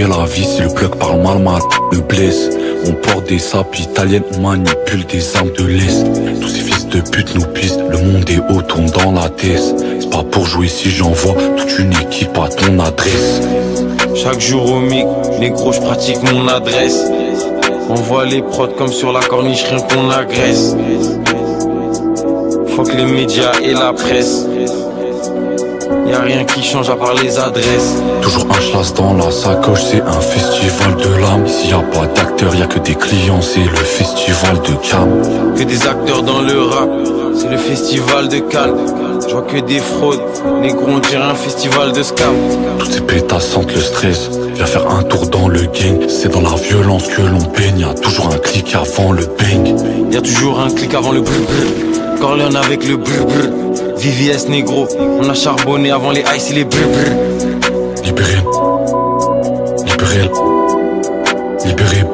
La vie si le plug parle mal, ma le blesse. On porte des sapes italiennes, on manipule des armes de l'Est. Tous ces fils de pute nous pistent, le monde est haut, tourne dans la tête. C'est pas pour jouer si j'envoie toute une équipe à ton adresse. Chaque jour au mic, négro j'pratique mon adresse. On voit les prods comme sur la corniche, rien qu'on agresse. Fuck les médias et la presse. Y'a rien qui change à part les adresses. Toujours un chlasse dans la sacoche, c'est un festival de l'âme. S'il y a pas d'acteurs, y'a que des clients, c'est le festival de calme. Que des acteurs dans le rap, c'est le festival de calme. Je vois que des fraudes, négro on dirait un festival de scam. Toutes ces pétas sentent le stress, viens faire un tour dans le gang. C'est dans la violence que l'on baigne, y'a toujours un clic avant le bang. Y'a toujours un clic avant le brr brr. Corleone avec le brr brr. V V S négro, on a charbonné avant les ice et les brr brr. Libéré, libéré, libéré.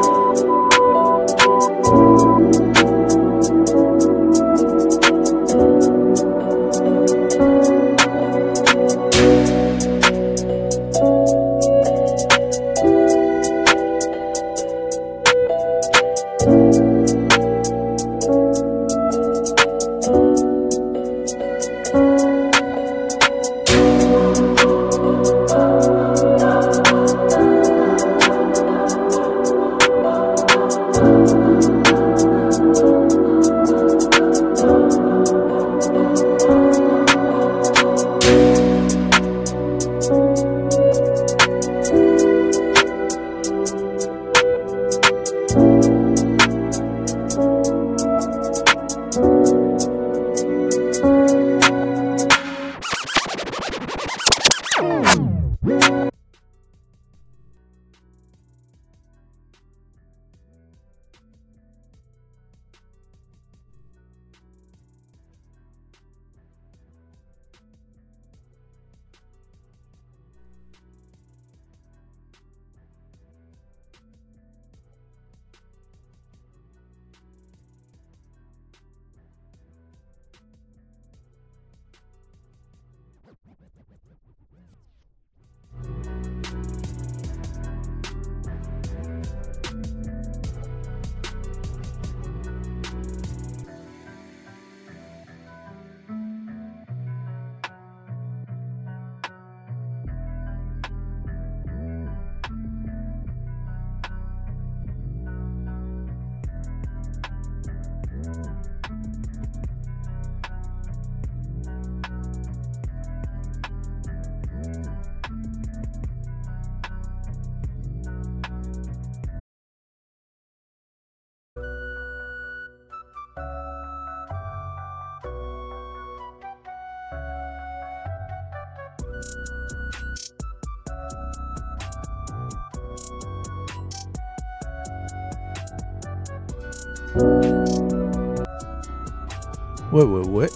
Ouais, ouais, ouais.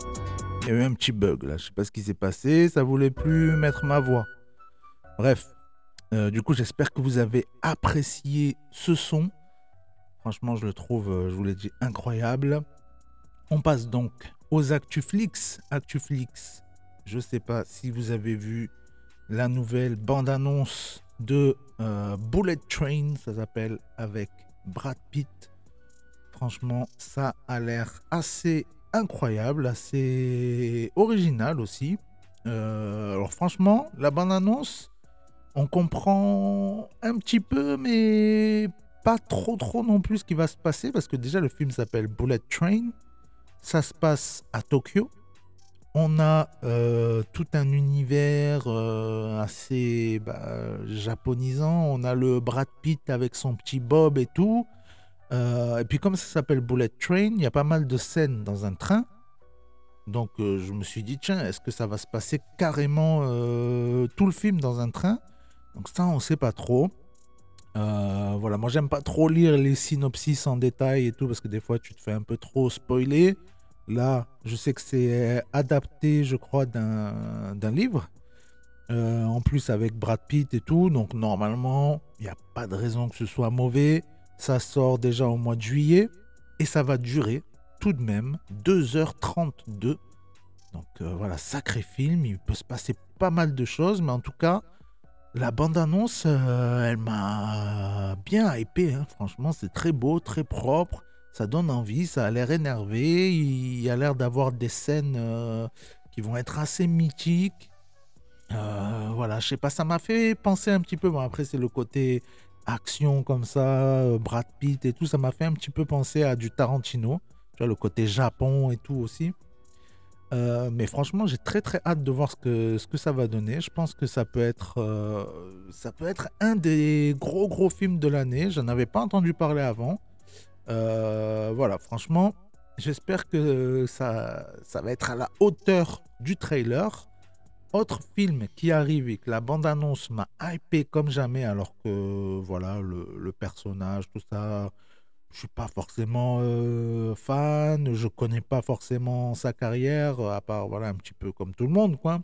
Il y a eu un petit bug là. Je sais pas ce qui s'est passé. Ça voulait plus mettre ma voix. Bref. Euh, du coup, j'espère que vous avez apprécié ce son. Franchement, je le trouve, euh, je vous l'ai dit, incroyable. On passe donc aux Actuflix. Actuflix, je sais pas si vous avez vu la nouvelle bande-annonce de euh, Bullet Train, ça s'appelle, avec Brad Pitt. Franchement, ça a l'air assez incroyable, assez original aussi. Euh, alors franchement, la bande-annonce, on comprend un petit peu, mais pas trop trop non plus ce qui va se passer, parce que déjà le film s'appelle Bullet Train, ça se passe à Tokyo. On a euh, tout un univers euh, assez bah, japonisant, on a le Brad Pitt avec son petit bob et tout. Euh, et puis comme ça s'appelle Bullet Train, il y a pas mal de scènes dans un train. Donc euh, je me suis dit, tiens, est-ce que ça va se passer carrément euh, tout le film dans un train? Donc ça, on ne sait pas trop. Euh, voilà, moi, j'aime pas trop lire les synopsis en détail et tout, parce que des fois, tu te fais un peu trop spoiler. Là, je sais que c'est adapté, je crois, d'un, d'un livre. Euh, en plus, avec Brad Pitt et tout. Donc normalement, il n'y a pas de raison que ce soit mauvais. Ça sort déjà au mois de juillet et ça va durer tout de même deux heures trente-deux. Donc euh, voilà, sacré film. Il peut se passer pas mal de choses, mais en tout cas, la bande-annonce, euh, elle m'a bien hypé, hein. Franchement, c'est très beau, très propre, ça donne envie, ça a l'air énervé, il y a l'air d'avoir des scènes euh, qui vont être assez mythiques. Euh, voilà, je sais pas, ça m'a fait penser un petit peu, bon après c'est le côté action comme ça, Brad Pitt et tout, ça m'a fait un petit peu penser à du Tarantino, tu vois, le côté Japon et tout aussi. Euh, mais franchement, j'ai très très hâte de voir ce que, ce que ça va donner. Je pense que ça peut être, euh, ça peut être un des gros gros films de l'année. J'en avais pas entendu parler avant. Euh, voilà, franchement, j'espère que ça, ça va être à la hauteur du trailer. Autre film qui arrive et que la bande-annonce m'a hypé comme jamais, alors que voilà, le, le personnage, tout ça... Je suis pas forcément euh, fan, je connais pas forcément sa carrière, à part voilà un petit peu comme tout le monde quoi.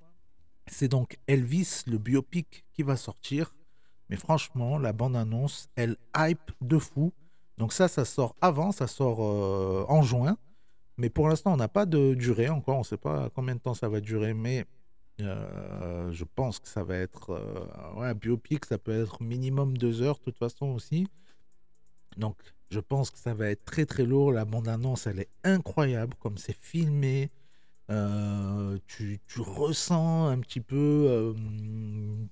C'est donc Elvis, le biopic qui va sortir. Mais franchement, la bande-annonce, elle hype de fou. Donc ça, ça sort avant, ça sort euh, en juin. Mais pour l'instant, on n'a pas de durée encore, on ne sait pas combien de temps ça va durer. Mais euh, je pense que ça va être euh, ouais, un biopic, ça peut être minimum deux heures de toute façon aussi. Donc je pense que ça va être très très lourd. La bande-annonce, elle est incroyable, comme c'est filmé. Euh, tu, tu ressens un petit peu, euh,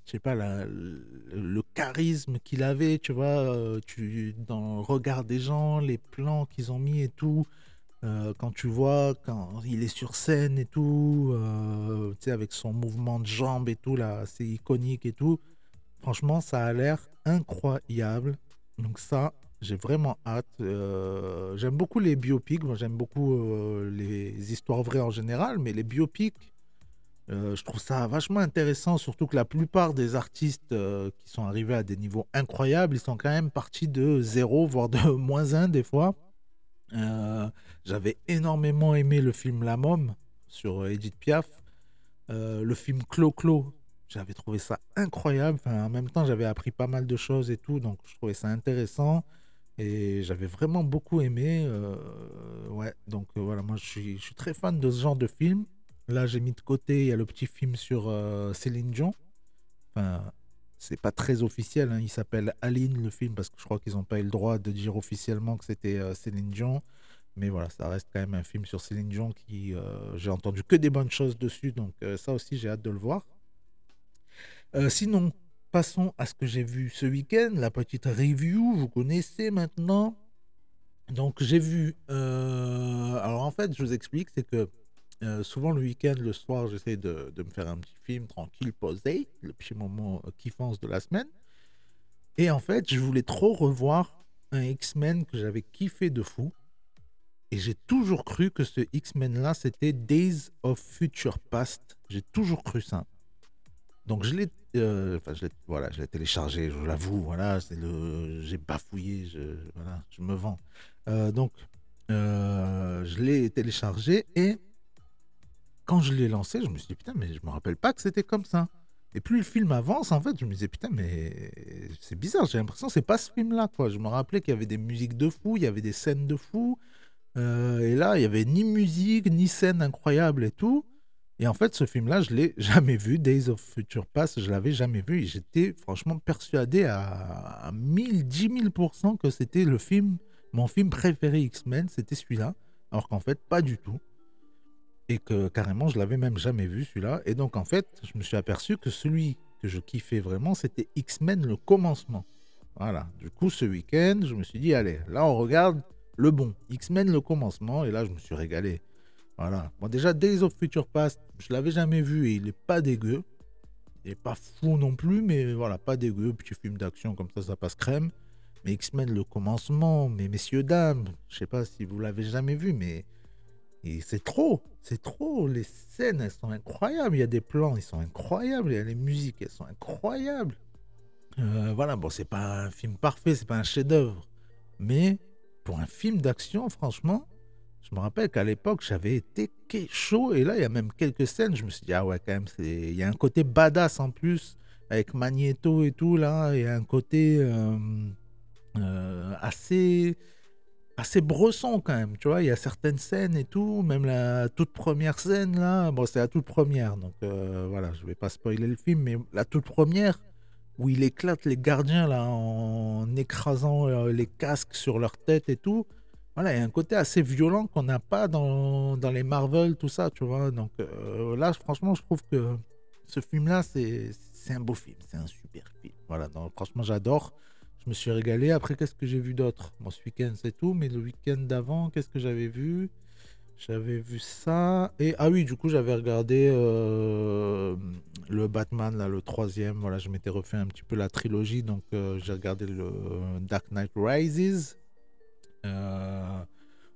je sais pas, la, le charisme qu'il avait, tu vois, tu, dans le regard des gens, les plans qu'ils ont mis et tout. Euh, quand tu vois, quand il est sur scène et tout, euh, tu sais, avec son mouvement de jambes et tout, là, c'est iconique et tout. Franchement, ça a l'air incroyable. Donc ça, j'ai vraiment hâte. Euh, j'aime beaucoup les biopics. Moi, j'aime beaucoup euh, les histoires vraies en général, mais les biopics, euh, je trouve ça vachement intéressant, surtout que la plupart des artistes euh, qui sont arrivés à des niveaux incroyables, ils sont quand même partis de zéro, voire de moins un des fois. Euh, j'avais énormément aimé le film La Môme sur Edith Piaf, euh, le film Clo-Clo. J'avais trouvé ça incroyable. Enfin, en même temps, j'avais appris pas mal de choses et tout, donc je trouvais ça intéressant. Et j'avais vraiment beaucoup aimé. Euh, ouais, donc euh, voilà, moi je suis, je suis très fan de ce genre de film. Là, j'ai mis de côté, il y a le petit film sur euh, Céline Dion. Enfin, c'est pas très officiel, hein. Il s'appelle Aline, le film, parce que je crois qu'ils n'ont pas eu le droit de dire officiellement que c'était euh, Céline Dion. Mais voilà, ça reste quand même un film sur Céline Dion qui, euh, j'ai entendu que des bonnes choses dessus. Donc euh, ça aussi, j'ai hâte de le voir. Euh, sinon, passons à ce que j'ai vu ce week-end, la petite review, vous connaissez maintenant. Donc j'ai vu, euh, alors en fait je vous explique, c'est que euh, souvent le week-end, le soir, j'essaie de, de me faire un petit film tranquille, posé, le petit moment euh, kiffance de la semaine. Et en fait, je voulais trop revoir un X-Men que j'avais kiffé de fou. Et j'ai toujours cru que ce X-Men-là, c'était Days of Future Past. J'ai toujours cru ça. Donc, je l'ai, euh, enfin, je l'ai, voilà, je l'ai téléchargé, je l'avoue. Voilà, c'est le, j'ai bafouillé, je, voilà, je me vends. Euh, donc, euh, je l'ai téléchargé et quand je l'ai lancé, je me suis dit, putain, mais je ne me rappelle pas que c'était comme ça. Et plus le film avance, en fait, je me disais, putain, mais c'est bizarre, j'ai l'impression que ce n'est pas ce film-là, quoi. Je me rappelais qu'il y avait des musiques de fou, il y avait des scènes de fou. Euh, et là, il n'y avait ni musique, ni scène incroyable et tout. Et en fait, ce film-là, je ne l'ai jamais vu. Days of Future Past, je ne l'avais jamais vu. Et j'étais franchement persuadé à mille, dix mille pour cent que c'était le film, mon film préféré X-Men, c'était celui-là. Alors qu'en fait, pas du tout. Et que carrément, je ne l'avais même jamais vu, celui-là. Et donc, en fait, je me suis aperçu que celui que je kiffais vraiment, c'était X-Men le commencement. Voilà. Du coup, ce week-end, je me suis dit, allez, là, on regarde le bon, X-Men le commencement, et là je me suis régalé. Voilà. Bon, déjà Days of Future Past, je l'avais jamais vu et il est pas dégueu. Il est pas fou non plus, mais voilà, pas dégueu. Petit film d'action comme ça, ça passe crème. Mais X-Men le commencement, mais messieurs dames, je sais pas si vous l'avez jamais vu, mais et c'est trop, c'est trop. Les scènes, elles sont incroyables. Il y a des plans, ils sont incroyables. Il y a les musiques, elles sont incroyables. Euh, voilà, bon, c'est pas un film parfait, c'est pas un chef-d'œuvre, mais pour un film d'action, franchement, je me rappelle qu'à l'époque, j'avais été chaud. Et là, il y a même quelques scènes, je me suis dit, ah ouais, quand même, c'est... il y a un côté badass en plus, avec Magneto et tout, là. Il y a un côté euh, euh, assez, assez bresson, quand même. Tu vois, il y a certaines scènes et tout, même la toute première scène, là. Bon, c'est la toute première, donc euh, voilà, je ne vais pas spoiler le film, mais la toute première, où il éclate les gardiens là, en écrasant euh, les casques sur leur tête et tout. Voilà, il y a un côté assez violent qu'on n'a pas dans, dans les Marvel, tout ça, tu vois. Donc euh, là, franchement, je trouve que ce film-là, c'est, c'est un beau film, c'est un super film. Voilà, donc, franchement, j'adore. Je me suis régalé. Après, qu'est-ce que j'ai vu d'autre ? Bon, ce week-end, c'est tout, mais le week-end d'avant, qu'est-ce que j'avais vu ? J'avais vu ça, et ah oui, du coup, j'avais regardé euh, le Batman, là, le troisième. Voilà, je m'étais refait un petit peu la trilogie, donc euh, j'ai regardé le Dark Knight Rises. Euh,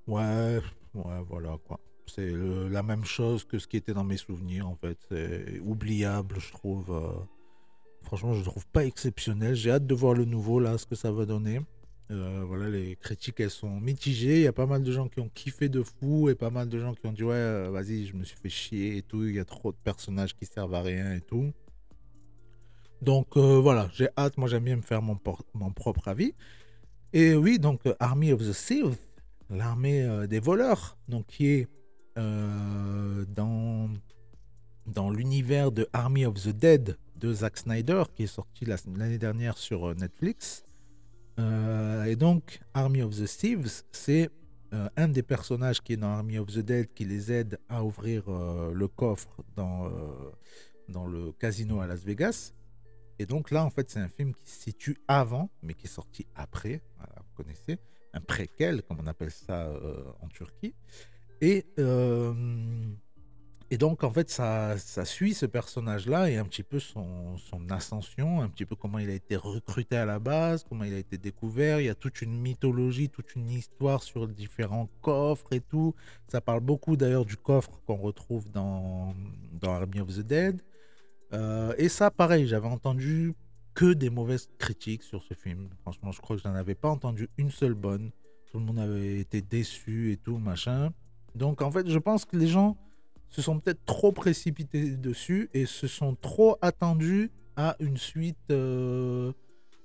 ouais, ouais, voilà, quoi. C'est le, la même chose que ce qui était dans mes souvenirs, en fait. C'est oubliable, je trouve. Euh, franchement, je ne trouve pas exceptionnel. J'ai hâte de voir le nouveau, là, ce que ça va donner. Euh, voilà, les critiques elles sont mitigées, il y a pas mal de gens qui ont kiffé de fou et pas mal de gens qui ont dit ouais vas-y je me suis fait chier et tout, il y a trop de personnages qui servent à rien et tout, donc euh, voilà, j'ai hâte, moi j'aime bien me faire mon, por- mon propre avis. Et oui, donc Army of the Thieves, l'armée euh, des voleurs, donc qui est euh, dans, dans l'univers de Army of the Dead de Zack Snyder, qui est sorti la, l'année dernière sur euh, Netflix. Euh, et donc Army of the Thieves, c'est euh, un des personnages qui est dans Army of the Dead qui les aide à ouvrir euh, le coffre dans, euh, dans le casino à Las Vegas. Et donc là en fait c'est un film qui se situe avant mais qui est sorti après, voilà, vous connaissez, un préquel comme on appelle ça euh, en Turquie. Et, euh, et donc en fait ça, ça suit ce personnage là et un petit peu son, son ascension, un petit peu comment il a été recruté à la base, comment il a été découvert. Il y a toute une mythologie, toute une histoire sur différents coffres et tout. Ça parle beaucoup d'ailleurs du coffre qu'on retrouve dans, dans Army of the Dead. Euh, et ça pareil, j'avais entendu que des mauvaises critiques sur ce film. Franchement je crois que je n'en avais pas entendu une seule bonne. Tout le monde avait été déçu et tout machin. Donc en fait je pense que les gens se sont peut-être trop précipités dessus et se sont trop attendus à une suite. Euh...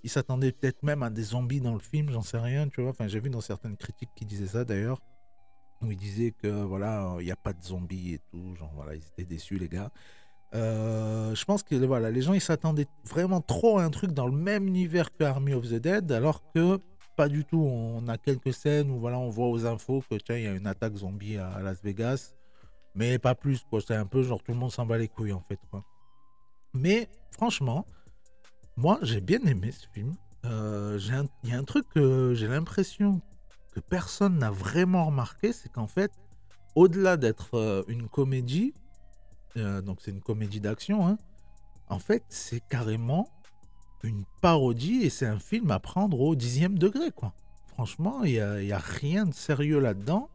Ils s'attendaient peut-être même à des zombies dans le film, j'en sais rien, tu vois. Enfin, j'ai vu dans certaines critiques qui disaient ça d'ailleurs, où ils disaient que voilà, il n'y a pas de zombies et tout. Genre voilà, ils étaient déçus les gars. Euh, je pense que voilà, les gens ils s'attendaient vraiment trop à un truc dans le même univers que Army of the Dead, alors que pas du tout. On a quelques scènes où voilà, on voit aux infos que tiens, il y a une attaque zombie à Las Vegas. Mais pas plus, quoi. C'est un peu genre tout le monde s'en bat les couilles, en fait, quoi. Mais franchement, moi, j'ai bien aimé ce film. Euh, j'ai un, y a un truc que j'ai l'impression que personne n'a vraiment remarqué, c'est qu'en fait, au-delà d'être euh, une comédie, euh, donc c'est une comédie d'action, hein, en fait, c'est carrément une parodie et c'est un film à prendre au dixième degré, quoi. Franchement, il n'y a, y a rien de sérieux là-dedans.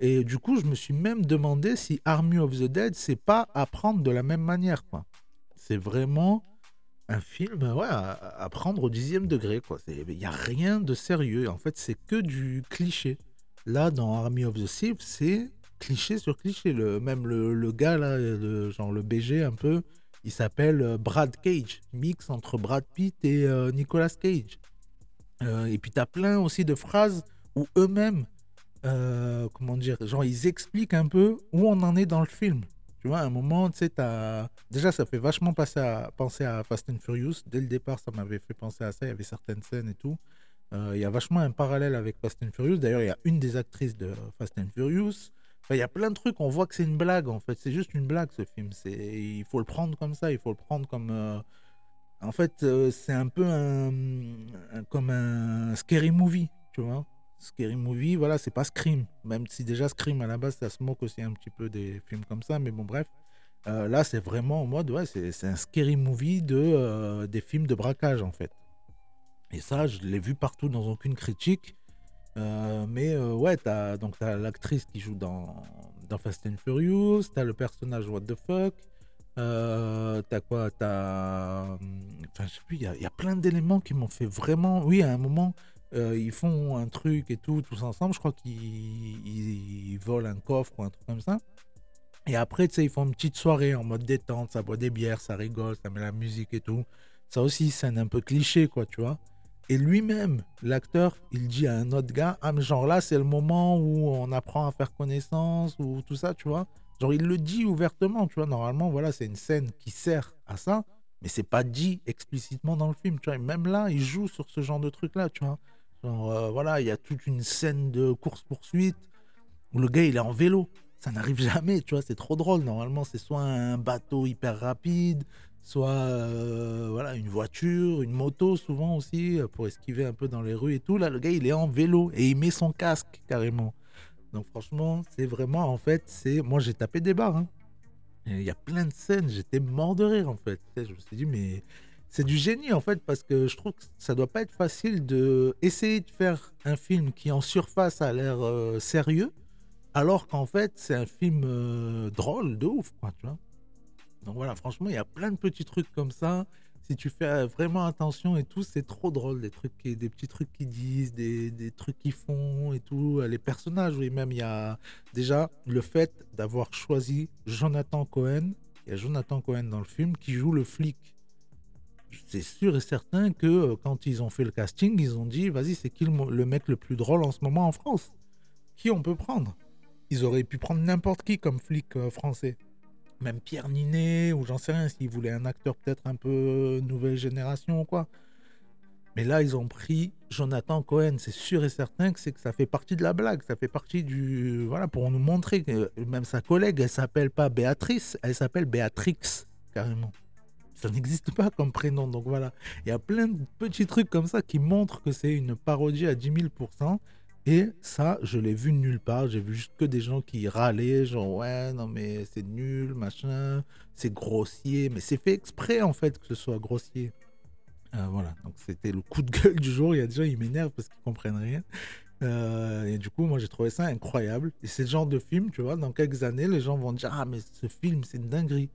Et du coup, je me suis même demandé si Army of the Dead, c'est pas à prendre de la même manière, quoi. C'est vraiment un film, ouais, à, à prendre au dixième degré, quoi. Il n'y a rien de sérieux. En fait, c'est que du cliché. Là, dans Army of the Dead, c'est cliché sur cliché. Le, même le, le gars, là, le, genre le B G un peu, il s'appelle Brad Cage. Mix entre Brad Pitt et euh, Nicolas Cage. Euh, et puis, tu as plein aussi de phrases où eux-mêmes, Euh, comment dire, genre ils expliquent un peu où on en est dans le film. Tu vois, à un moment, tu sais, t'as... Déjà, ça fait vachement passer à... penser à Fast and Furious. Dès le départ, ça m'avait fait penser à ça. Il y avait certaines scènes et tout. Il euh, y a vachement un parallèle avec Fast and Furious. D'ailleurs, il y a une des actrices de Fast and Furious. Enfin, il y a plein de trucs. On voit que c'est une blague, en fait. C'est juste une blague, ce film. C'est... Il faut le prendre comme ça. Il faut le prendre comme... Euh... En fait, euh, c'est un peu un... Un... comme un scary movie, tu vois. Scary Movie, voilà, c'est pas Scream, même si déjà Scream à la base ça se moque aussi un petit peu des films comme ça, mais bon bref, euh, là c'est vraiment en mode, ouais, c'est, c'est un Scary Movie de, euh, des films de braquage en fait, et ça je l'ai vu partout dans aucune critique, euh, mais euh, ouais, t'as, donc, t'as l'actrice qui joue dans, dans Fast and Furious, t'as le personnage What the Fuck, Euh, t'as quoi t'as... Enfin, je sais plus, il y, y a plein d'éléments qui m'ont fait vraiment... Oui, à un moment, euh, ils font un truc et tout, tous ensemble. Je crois qu'ils ils, ils volent un coffre ou un truc comme ça. Et après, tu sais, ils font une petite soirée en mode détente. Ça boit des bières, ça rigole, ça met la musique et tout. Ça aussi, c'est un peu cliché, quoi, tu vois. Et lui-même, l'acteur, il dit à un autre gars, « Ah, mais genre là, c'est le moment où on apprend à faire connaissance ou tout ça, tu vois. » Genre, il le dit ouvertement, tu vois. Normalement, voilà, c'est une scène qui sert à ça, mais c'est pas dit explicitement dans le film, tu vois. Et même là, il joue sur ce genre de truc-là, tu vois. Genre, euh, voilà, il y a toute une scène de course-poursuite où le gars, il est en vélo. Ça n'arrive jamais, tu vois. C'est trop drôle. Normalement, c'est soit un bateau hyper rapide, soit, euh, voilà, une voiture, une moto, souvent aussi, pour esquiver un peu dans les rues et tout. Là, le gars, il est en vélo et il met son casque, carrément. Donc franchement, c'est vraiment, en fait, c'est... Moi, j'ai tapé des barres. Hein. Il y a plein de scènes, j'étais mort de rire, en fait. Je me suis dit, mais c'est du génie, en fait, parce que je trouve que ça doit pas être facile d'essayer de faire un film qui, en surface, a l'air euh, sérieux, alors qu'en fait, c'est un film euh, drôle, de ouf, quoi, tu vois. Donc voilà, franchement, il y a plein de petits trucs comme ça. Si tu fais vraiment attention et tout, c'est trop drôle, des trucs, qui, des petits trucs qu'ils disent, des, des trucs qu'ils font et tout, les personnages. Oui, même il y a déjà le fait d'avoir choisi Jonathan Cohen. Il y a Jonathan Cohen dans le film qui joue le flic. C'est sûr et certain que quand ils ont fait le casting, ils ont dit, vas-y, c'est qui le, le mec le plus drôle en ce moment en France ? Qui on peut prendre ? Ils auraient pu prendre n'importe qui comme flic français. Même Pierre Ninet, ou j'en sais rien, s'ils voulaient un acteur peut-être un peu nouvelle génération ou quoi. Mais là, ils ont pris Jonathan Cohen. C'est sûr et certain que, c'est que ça fait partie de la blague. Ça fait partie du... Voilà, pour nous montrer que même sa collègue, elle ne s'appelle pas Béatrice, elle s'appelle Béatrix, carrément. Ça n'existe pas comme prénom. Donc voilà, il y a plein de petits trucs comme ça qui montrent que c'est une parodie à dix mille pour cent. Et ça, je l'ai vu nulle part. J'ai vu juste que des gens qui râlaient, genre, ouais, non, mais c'est nul, machin, c'est grossier. Mais c'est fait exprès, en fait, que ce soit grossier. Euh, voilà, donc c'était le coup de gueule du jour. Il y a des gens, ils m'énervent parce qu'ils ne comprennent rien. Euh, et du coup, moi, j'ai trouvé ça incroyable. Et c'est le genre de film, tu vois, dans quelques années, les gens vont dire, ah, mais ce film, c'est une dinguerie.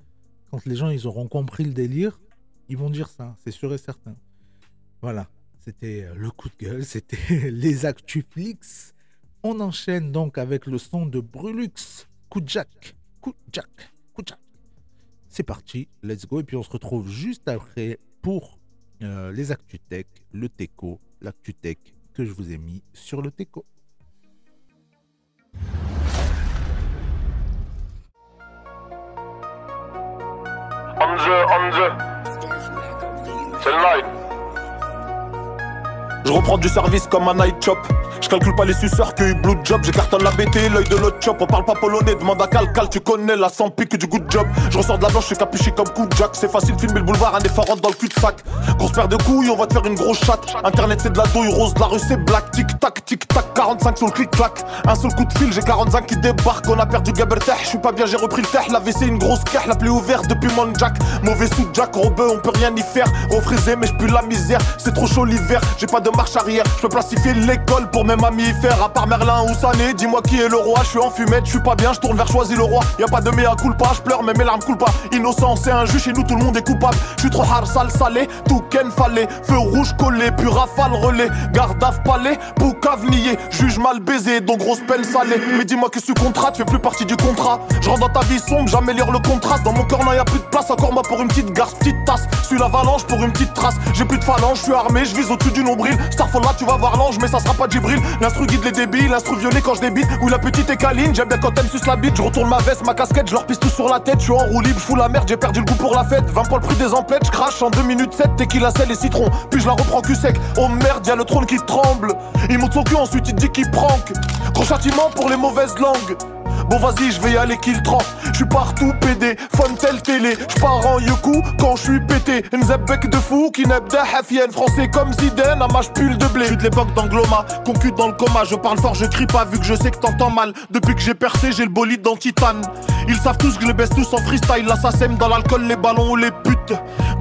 Quand les gens, ils auront compris le délire, ils vont dire ça, c'est sûr et certain. Voilà. C'était le coup de gueule, c'était les Actuflix. On enchaîne donc avec le son de Brulux, Koudjak, Koudjak, Koudjak. C'est parti, let's go. Et puis on se retrouve juste après pour euh, les Actutech, le Teco, l'Actutech que je vous ai mis sur le Teco. On the, on the. C'est le live. Je reprends du service comme un night chop. Je calcule pas les suceurs que blue job. J'écartonne la B T, l'œil de l'autre chop. On parle pas polonais, demande à Calcal, tu connais la sans pique du good job. Je ressors de la blanche, je suis capuché comme Koudjak. C'est facile de filmer le boulevard, un effort rentre dans le cul-de-sac. Grosse paire de couilles, on va te faire une grosse chatte. Internet c'est de la douille rose, de la rue c'est black. Tic-tac, tic-tac, quarante-cinq sur le clic-clac. Un seul coup de fil, j'ai quarante-cinq qui débarquent. On a perdu Gabertech, je suis pas bien, j'ai repris le tech. La V C une grosse cache, la plus ouverte depuis mon Jack. Mauvais sous-jack, robeux, on peut rien y faire. Refrisé, mais je pue la misère. C'est trop chaud l'hiver, j'ai pas de marche arrière. Je peux plastifier l'école pour même mammifère, à part Merlin ou Sané. Dis-moi qui est le roi, je suis en fumette, je suis pas bien, je tourne vers Choisis le roi. Y'a pas de mea culpa, je pleure mais mes larmes coulent pas. Innocent, c'est un juge, chez nous tout le monde est coupable. Je suis trop hard, sale, salé, tout ken fallait. Feu rouge collé, puis rafale relais. Gardave palais, poucave nié, juge mal baisé, donc grosse peine salée. Mais dis-moi que ce contrat, tu fais plus partie du contrat. Je rentre dans ta vie sombre, j'améliore le contraste. Dans mon corps là y'a plus de place, encore moi pour une petite garce, petite tasse. Suis l'avalanche pour une petite trace. J'ai plus de phalange, je suis armé, je vise au-dessus du nombril. Starfall là tu vas voir l'ange, mais ça sera pas Djibril. L'instru guide les débiles, l'instru violet quand je débite. Ou la petite est câline, j'aime bien quand elle me suce la bite. Je retourne ma veste, ma casquette, je leur pisse tout sur la tête. Je suis en roue libre, je fous la merde, j'ai perdu le goût pour la fête. vingt pour le prix des emplettes, je crache en deux minutes sept. T'es qui la selle et citron, puis je la reprends cul sec. Oh merde, y'a le trône qui tremble. Il monte son cul, ensuite il dit qu'il prank. Gros châtiment pour les mauvaises langues. Bon vas-y je vais y aller kill trente. Je suis partout pédé, fun tel télé. Je pars en yuku quand je suis pété. Nzebek de fou qui n'aime pas hafienne. Français comme Zidane, un mâche pull de blé. Je suis de l'époque d'Angloma, concu dans le coma. Je parle fort, je crie pas vu que je sais que t'entends mal. Depuis que j'ai percé, j'ai le bolide dans Titane. Ils savent tous que je les baisse tous en freestyle. Là ça sème dans l'alcool, les ballons ou les putes.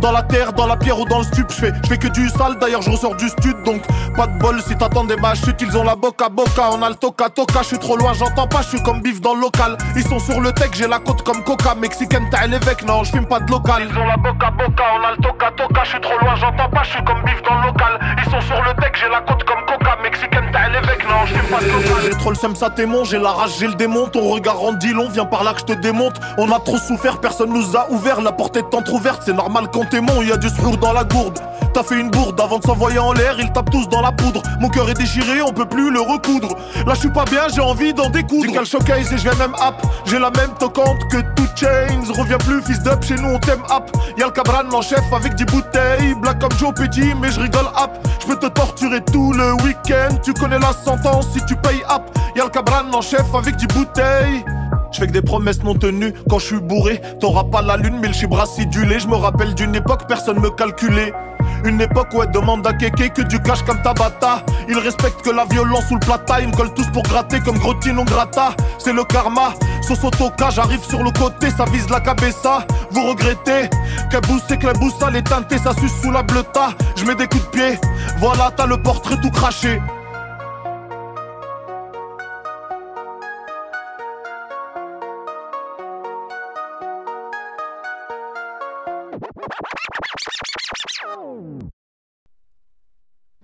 Dans la terre, dans la pierre ou dans le stup. Je fais que du sale, d'ailleurs je ressors du stud. Donc pas de bol si t'attendais ma chute. Ils ont la boca boca, on a le toca toca. Je suis trop loin, j'entends pas, je suis comme bif dans le local. Ils sont sur le tech, j'ai la côte comme coca. Mexicaine t'as l'évêque, non je fume pas de local. Ils ont la boca boca, on a le toca toca. Je suis trop loin, j'entends pas, je suis comme bif dans le local. Ils sont sur le tech, j'ai la côte comme coca. Mexicaine t'as l'évêque, non je fume pas de local. J'ai trop le seum, ça témon, j'ai la rage, j'ai le démon. Ton regard en dit long, viens par là que je te démonte. On a trop souffert, personne nous a ouvert. La porte est entrouverte, c'est normal quand témoin, il y a du sourd dans la gourde. T'as fait une bourde avant de s'envoyer en l'air, ils tapent tous dans la poudre. Mon cœur est déchiré, on peut plus le recoudre. Là je suis pas bien, j'ai envie d'en découdre. J'ai qu'à le showcase et je vais même up. J'ai la même tocante que tout Chains. Reviens plus fils d'up, chez nous on t'aime up. Y'a le cabran en chef avec dix bouteilles. Black comme Joe Petit mais je rigole up. Je peux te torturer tout le week-end. Tu connais la sentence si tu payes up. Y'a le cabran en chef avec dix bouteilles. Je fais que des promesses non tenues quand je suis bourré. T'auras pas la lune mais le chibre acidulé. Je me rappelle d'une époque, personne me calculait. Une époque où elle demande à Kéké que du cash comme Tabata. Ils respectent que la violence ou le plata. Ils me collent tous pour gratter comme Grotti non grata. C'est le karma, sauce au toca. J'arrive sur le côté, ça vise la cabessa. Vous regrettez, Kabous et Kleboussa. Les teintés, ça suce sous la bleuta. Je mets des coups de pied, voilà t'as le portrait tout craché.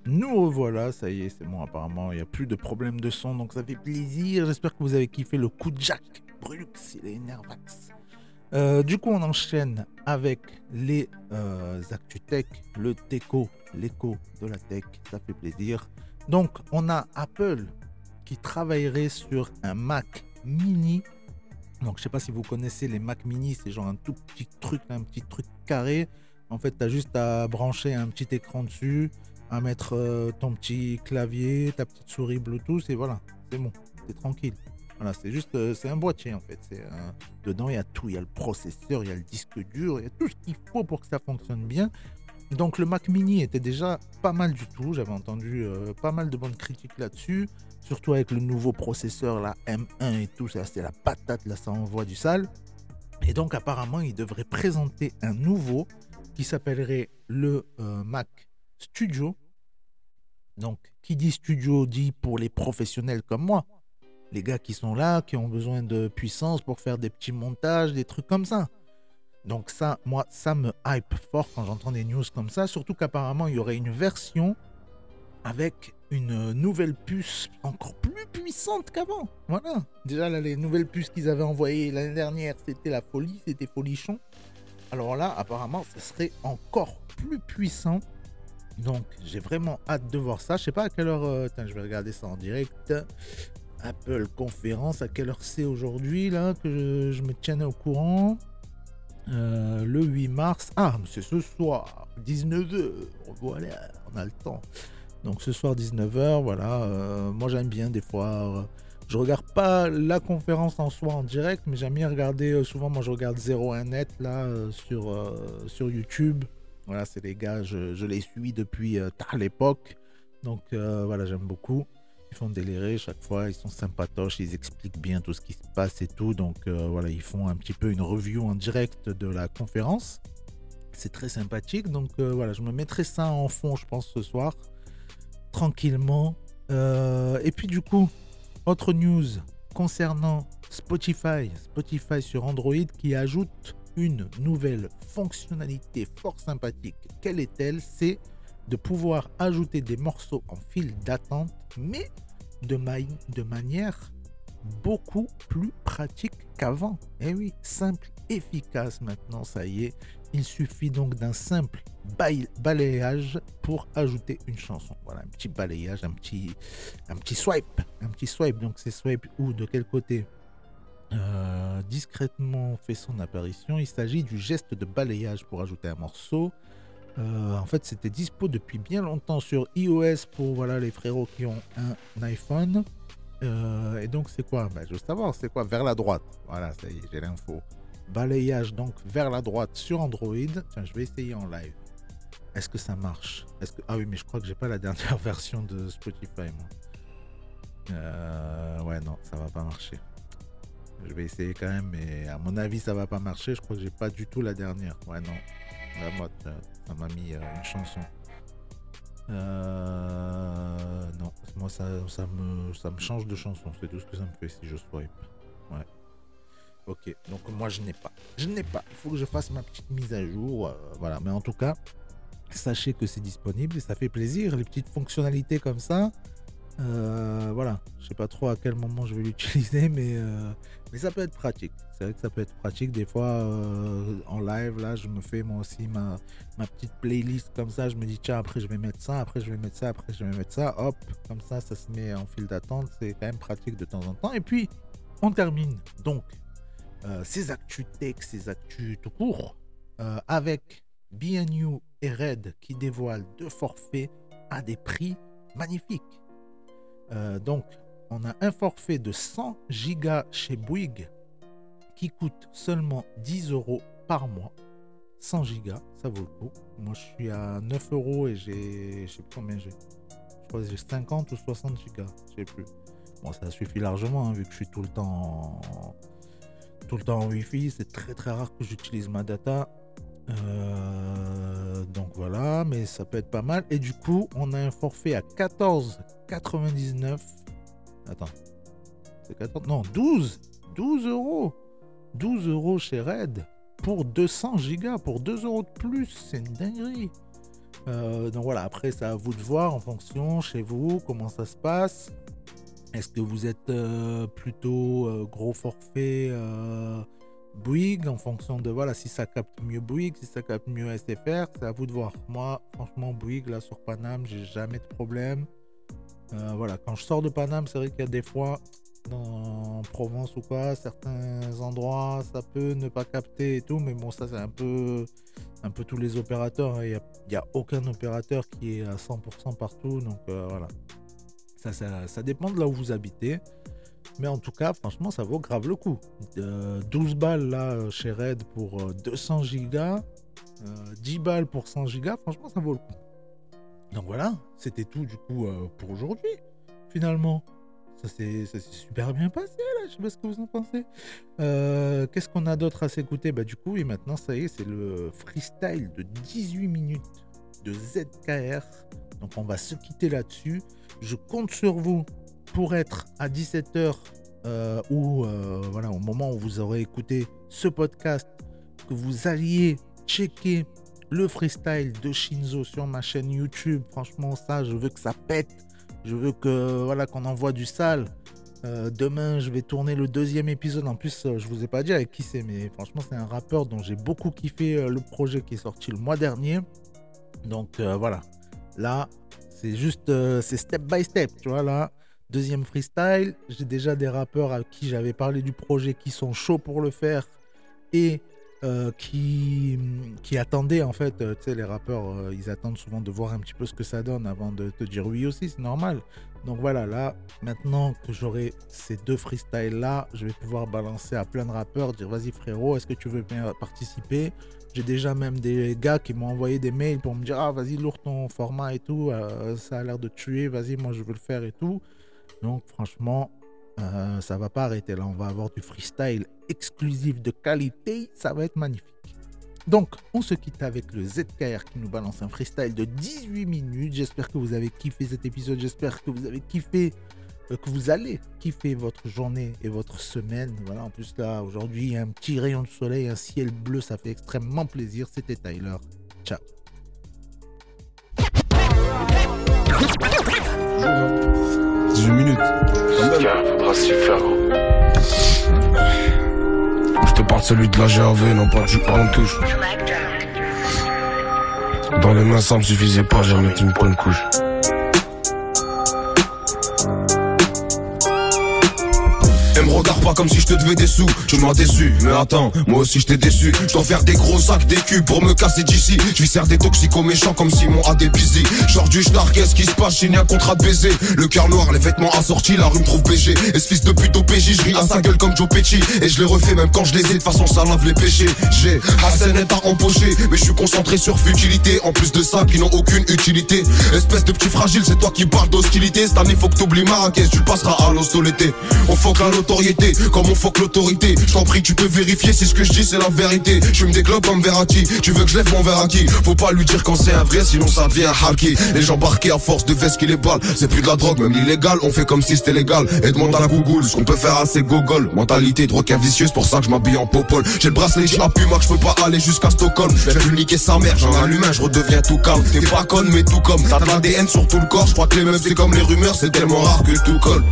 Nous revoilà, ça y est, c'est bon, apparemment il n'y a plus de problème de son, donc ça fait plaisir. J'espère que vous avez kiffé le coup de Jack Brulux et les Nervax. Euh, du coup, on enchaîne avec les euh, Actu Tech, le Techo, l'écho de la tech, ça fait plaisir. Donc, on a Apple qui travaillerait sur un Mac mini. Donc, je sais pas si vous connaissez les Mac mini, c'est genre un tout petit truc, un petit truc carré. En fait, tu as juste à brancher un petit écran dessus, à mettre euh, ton petit clavier, ta petite souris Bluetooth et voilà, c'est bon, c'est tranquille. Voilà, c'est juste, euh, c'est un boîtier en fait. C'est, euh, dedans, il y a tout, il y a le processeur, il y a le disque dur, il y a tout ce qu'il faut pour que ça fonctionne bien. Donc le Mac Mini était déjà pas mal du tout, j'avais entendu euh, pas mal de bonnes critiques là-dessus, surtout avec le nouveau processeur, la M un et tout, ça c'est la patate, là ça envoie du sale. Et donc apparemment, il devrait présenter un nouveau qui s'appellerait le euh, Mac Studio. Donc, qui dit studio dit pour les professionnels comme moi, les gars qui sont là, qui ont besoin de puissance pour faire des petits montages, des trucs comme ça. Donc ça, moi, ça me hype fort quand j'entends des news comme ça, surtout qu'apparemment, il y aurait une version avec une nouvelle puce encore plus puissante qu'avant. Voilà. Déjà, là, les nouvelles puces qu'ils avaient envoyées l'année dernière, c'était la folie, c'était folichon. Alors là, apparemment, ce serait encore plus puissant. Donc, j'ai vraiment hâte de voir ça. Je sais pas à quelle heure... Euh, tain, je vais regarder ça en direct. Apple conférence, à quelle heure c'est aujourd'hui, là, que je, je me tienne au courant. Euh, le huit mars. Ah, c'est ce soir, dix-neuf heures. Voilà, on a le temps. Donc, ce soir, dix-neuf heures, voilà. Euh, moi, j'aime bien, des fois... Euh, je regarde pas la conférence en soi en direct, mais j'aime bien regarder... Euh, souvent, moi, je regarde zéro un net, là, euh, sur, euh, sur YouTube. Voilà, c'est les gars, je, je les suis depuis euh, tard l'époque. Donc euh, voilà, j'aime beaucoup. Ils font délirer chaque fois, ils sont sympatoches, ils expliquent bien tout ce qui se passe et tout. Donc euh, voilà, ils font un petit peu une review en direct de la conférence. C'est très sympathique. Donc euh, voilà, je me mettrai ça en fond, je pense, ce soir. Tranquillement, Euh, et puis du coup, autre news concernant Spotify. Spotify sur Android qui ajoute une nouvelle fonctionnalité fort sympathique. Quelle est-elle? C'est de pouvoir ajouter des morceaux en file d'attente, mais de, ma- de manière beaucoup plus pratique qu'avant. Eh oui, simple, efficace maintenant, ça y est. Il suffit donc d'un simple bail- balayage pour ajouter une chanson. Voilà, un petit balayage, un petit, un petit swipe. Un petit swipe, donc c'est swipe ou de quel côté euh, discrètement fait son apparition. Il s'agit du geste de balayage pour ajouter un morceau. Euh, en fait, c'était dispo depuis bien longtemps sur iOS pour voilà, les frérots qui ont un iPhone. Euh, et donc, c'est quoi? ben, Je veux savoir, c'est quoi? Vers la droite. Voilà, ça y est, j'ai l'info. Balayage donc vers la droite sur Android. Tiens, je vais essayer en live. Est-ce que ça marche? Est-ce que... Ah oui, mais je crois que j'ai pas la dernière version de Spotify, moi. Euh... Ouais, non, ça va pas marcher. Je vais essayer quand même, mais à mon avis, ça va pas marcher. Je crois que j'ai pas du tout la dernière. Ouais, non. La mode, ça m'a mis une chanson. Euh... Non, moi ça, ça, me, ça me change de chanson. C'est tout ce que ça me fait si je swipe. Ouais. Ok, donc moi je n'ai pas. Je n'ai pas. Il faut que je fasse ma petite mise à jour. Euh, voilà, mais en tout cas, sachez que c'est disponible et ça fait plaisir. Les petites fonctionnalités comme ça. Euh, voilà, je sais pas trop à quel moment je vais l'utiliser, mais euh, mais ça peut être pratique. C'est vrai que ça peut être pratique des fois euh, en live. Là, je me fais moi aussi ma ma petite playlist comme ça. Je me dis tiens, après je vais mettre ça, après je vais mettre ça, après je vais mettre ça. Hop, comme ça, ça se met en file d'attente. C'est quand même pratique de temps en temps. Et puis on termine donc euh, ces actus tech, ces actus tout court euh, avec B N U et Red qui dévoilent deux forfaits à des prix magnifiques. Euh, donc, on a un forfait de cent gigas chez Bouygues qui coûte seulement dix euros par mois. cent gigas, ça vaut le coup. Moi, je suis à neuf euros et j'ai, je sais plus combien j'ai. Je crois que j'ai cinquante ou soixante gigas, je sais plus. Bon, ça suffit largement hein, vu que je suis tout le temps, en... tout le temps en Wi-Fi. C'est très très rare que j'utilise ma data. Euh, donc voilà, mais ça peut être pas mal. Et du coup, on a un forfait à quatorze quatre-vingt-dix-neuf. Attends, c'est quatorze Non, douze, douze euros. douze euros chez Red pour deux cents gigas, pour deux euros de plus. C'est une dinguerie. Euh, donc voilà, après, c'est à vous de voir en fonction chez vous comment ça se passe. Est-ce que vous êtes euh, plutôt euh, gros forfait euh, Bouygues en fonction de voilà si ça capte mieux Bouygues, si ça capte mieux S F R, c'est à vous de voir. Moi, franchement, Bouygues là sur Paname, j'ai jamais de problème. Euh, voilà, quand je sors de Paname, c'est vrai qu'il y a des fois dans, en Provence ou quoi, certains endroits ça peut ne pas capter et tout, mais bon, ça c'est un peu un peu tous les opérateurs. Il hein. n'y a, a aucun opérateur qui est à cent pour cent partout, donc euh, voilà. Ça, ça, ça dépend de là où vous habitez. Mais en tout cas, franchement, ça vaut grave le coup. Euh, douze balles là chez Red pour deux cents gigas, euh, dix balles pour cent gigas, franchement, ça vaut le coup. Donc voilà, c'était tout du coup euh, pour aujourd'hui. Finalement, ça s'est, ça s'est super bien passé là, je sais pas ce que vous en pensez. Euh, qu'est-ce qu'on a d'autre à s'écouter? Bah du coup, et maintenant, ça y est, c'est le freestyle de dix-huit minutes de Z K R. Donc on va se quitter là-dessus. Je compte sur vous pour être à dix-sept heures euh, ou euh, voilà, au moment où vous aurez écouté ce podcast, que vous alliez checker le freestyle de Shinzo sur ma chaîne YouTube. Franchement, ça, je veux que ça pète. Je veux que voilà, qu'on envoie du sale. Euh, demain, je vais tourner le deuxième épisode. En plus, euh, je vous ai pas dit avec qui c'est, mais franchement, c'est un rappeur dont j'ai beaucoup kiffé euh, le projet qui est sorti le mois dernier. Donc euh, voilà, là, c'est juste, euh, c'est step by step, tu vois là. Deuxième freestyle, j'ai déjà des rappeurs à qui j'avais parlé du projet qui sont chauds pour le faire et euh, qui, qui attendaient en fait, euh, tu sais les rappeurs euh, ils attendent souvent de voir un petit peu ce que ça donne avant de te dire oui aussi, c'est normal. Donc voilà, là maintenant que j'aurai ces deux freestyles là, je vais pouvoir balancer à plein de rappeurs, dire vas-y frérot, est-ce que tu veux bien participer? J'ai déjà même des gars qui m'ont envoyé des mails pour me dire ah vas-y lourd ton format et tout, euh, ça a l'air de tuer, vas-y moi je veux le faire et tout. Donc franchement, euh, ça va pas arrêter là. On va avoir du freestyle exclusif de qualité. Ça va être magnifique. Donc, on se quitte avec le Z K R qui nous balance un freestyle de dix-huit minutes. J'espère que vous avez kiffé cet épisode. J'espère que vous avez kiffé, euh, que vous allez kiffer votre journée et votre semaine. Voilà, en plus, là, aujourd'hui, il y a un petit rayon de soleil, un ciel bleu. Ça fait extrêmement plaisir. C'était Tyler. Ciao. dix-huit minutes. Z K R, faudra s'y faire, gros. Je te parle celui de la G A V, non pas du en touche. Dans les mains ça me suffisait pas, jamais tu me prends une couche. Et me regarde pas comme si je te devais des sous, tu m'as déçu, mais attends, moi aussi je t'ai déçu. Je dois faire des gros sacs, des culs pour me casser d'ici. Je lui sers des toxicos méchants comme Simon à des busy. Aujourd'hui je nargue, qu'est-ce qui se passe, j'ai ni un contrat de baiser. Le cœur noir, les vêtements assortis, la rue me trouve B G. Et ce fils de pute au P J, je ris à sa gueule comme Joe Pesci. Et je les refais même quand je les ai, de façon ça lave les péchés. J'ai Hassanet à empocher, mais je suis concentré sur futilité. En plus de ça, qui n'ont aucune utilité. Espèce de petit fragile, c'est toi qui parles d'hostilité. Cette année faut que t'oublies Marrakech, tu passeras à l'hosto l'été. On faut que la notoriété, comme on fuck l'autorité. Je t'en prie, tu peux vérifier si ce que je dis c'est la vérité. Je me déclope comme Verratti, tu veux que je lève mon verre à qui? Faut pas lui dire quand c'est un vrai, sinon ça devient un halki. Les gens barqués à force de veste qui les balle. C'est plus de la drogue, même l'illégal, on fait comme si c'était légal. Et demande à la Google ce qu'on peut faire à ces gogoles. Mentalité de requin vicieux, c'est pour ça que je m'habille en popole. J'ai le bracelet, j'ai la puma, je peux pas aller jusqu'à Stockholm. Je vais lui niquer sa mère, j'en allume un, je redeviens tout calme. T'es pas con, mais tout comme. T'as de l'A D N sur tout le corps, je crois que les meufs c'est comme les rumeurs, c'est tellement rare que tout colle.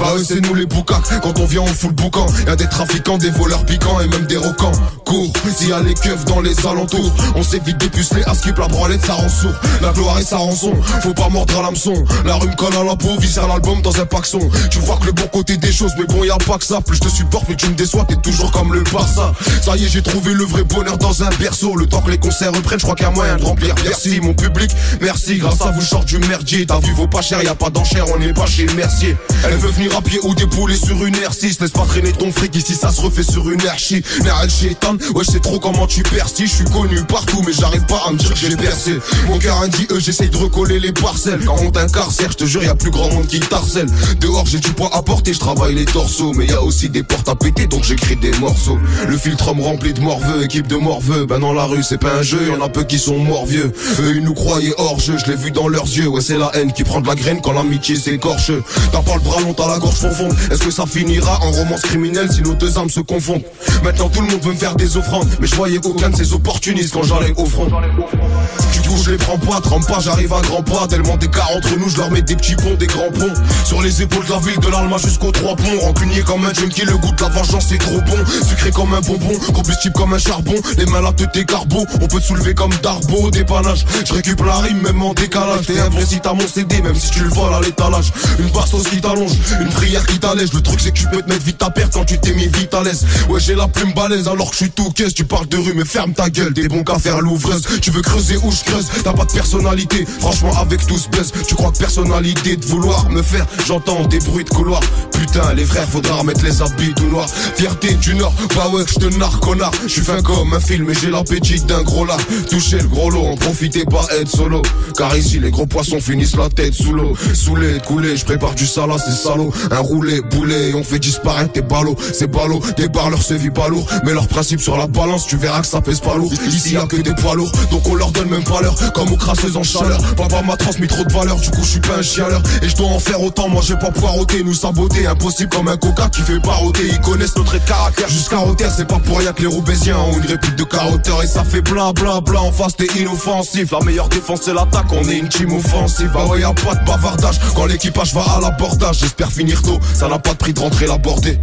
Bah eux c'est nous les boucacs, quand on vient on fout le boucan. Y'a des trafiquants, des voleurs piquants et même des roquants. Cours, s'il y a les keufs dans les alentours, on s'évite dépucelés à skip la branlette, ça rend sourd. La gloire et sa rançon, faut pas mordre à l'hameçon. La rue me colle à la peau, visse à l'album dans un paxon. Tu vois que le bon côté des choses, mais bon y'a pas que ça. Plus je te supporte, plus tu me déçois, t'es toujours comme le Barça. Ça y est j'ai trouvé le vrai bonheur dans un berceau. Le temps que les concerts reprennent, je crois qu'il y a moyen de remplir. Merci mon public, merci, grâce à vous je sors du merdier. T'as vu vos pas chers, y'a pas d'enchères, on est pas chez le mercier. Elle veut venir à pied ou débouler sur une R six. Laisse pas traîner ton fric ici, ça se refait sur une R C. Narel Shaitan, ouais je sais trop comment tu persistes. Je suis connu partout mais j'arrive pas à me dire que j'ai percé. Mon cœur indique, eux j'essaye de recoller les parcelles. Quand on t'incarcère, je te jure y'a plus grand monde qui t'harcèle. Dehors j'ai du poids à porter, je travaille les torsos. Mais y'a aussi des portes à péter donc j'écris des morceaux. Le filtre homme rempli de morveux, équipe de morveux. Ben dans la rue c'est pas un jeu, y'en a peu qui sont morvieux. Eux ils nous croyaient hors jeu, je l'ai vu dans leurs yeux. Ouais c'est la haine qui prend de la graine quand l'amitié s'écorche. T'as pas le bras long, t'as la gorge profonde. Est-ce que ça finira en romance criminelle si nos deux âmes se confondent? Maintenant tout le monde veut me faire des offrandes, mais je voyais aucun de ces opportunistes quand j'allais au front. Du coup je les prends pas, trempe pas, j'arrive à grands pas. Tellement d'écart entre nous, je leur mets des petits ponts, des grands ponts. Sur les épaules de la ville, de l'Alma jusqu'aux trois ponts. Rancunier comme un junkie, le goût de la vengeance c'est trop bon. Sucré comme un bonbon, combustible comme un charbon. Les mains là te décarbo, on peut te soulever comme Darbo. Dépannage, je récupère la rime même en décalage. T'es un vrai si t'as mon C D, même si tu le voles à l'étalage. Une barre sauce qui t'allonge, une prière qui t'allège. Le truc c'est que tu peux te mettre vite à perte quand tu t'es mis vite à l'aise. Ouais j'ai la plume balèze alors que je suis tout caisse. Tu parles de rue mais ferme ta gueule, t'es bon qu'à faire l'ouvreuse. Tu veux creuser où je creuse, t'as pas de personnalité. Franchement avec tout se baisse, tu crois que personnalité de vouloir me faire. J'entends des bruits de couloir, putain les frères faudra remettre les habits tout noirs. Fierté du Nord, bah ouais j'te narre connard. J'suis fin comme un film et j'ai l'appétit d'un gros lard. Toucher le gros lot, en profiter pas être solo. Car ici les gros poissons finissent la tête sous l'eau. Soulé, coulé, je prépare du salat, c'est salaud. Un roulé, boulet, on fait disparaître tes ballots. Ces ballots, des barres se vit pas lourd. Mais leur principe sur la balance, tu verras que ça pèse pas lourd. Ici y'a que des poids lourds, donc on leur donne même pas l'heure. Comme aux crasseuses en chaleur, papa m'a transmis trop de valeur. Du coup je suis pas un chialeur, et je dois en faire autant. Moi j'ai pas poireauté, nous saboter, impossible comme un coca qui fait baroter. Ils connaissent nos traits de caractère, jusqu'à hauteur. C'est pas pour rien que les Roubaisiens ont une réplique de carotteur. Et ça fait bla bla bla, en face t'es inoffensif. La meilleure défense c'est l'attaque, on est une team offensive. Bah ouais y'a pas de bavardage, quand l'équipage va à l'abordage. J'espère finir tôt, ça n'a pas de prix de rentrer la bordée.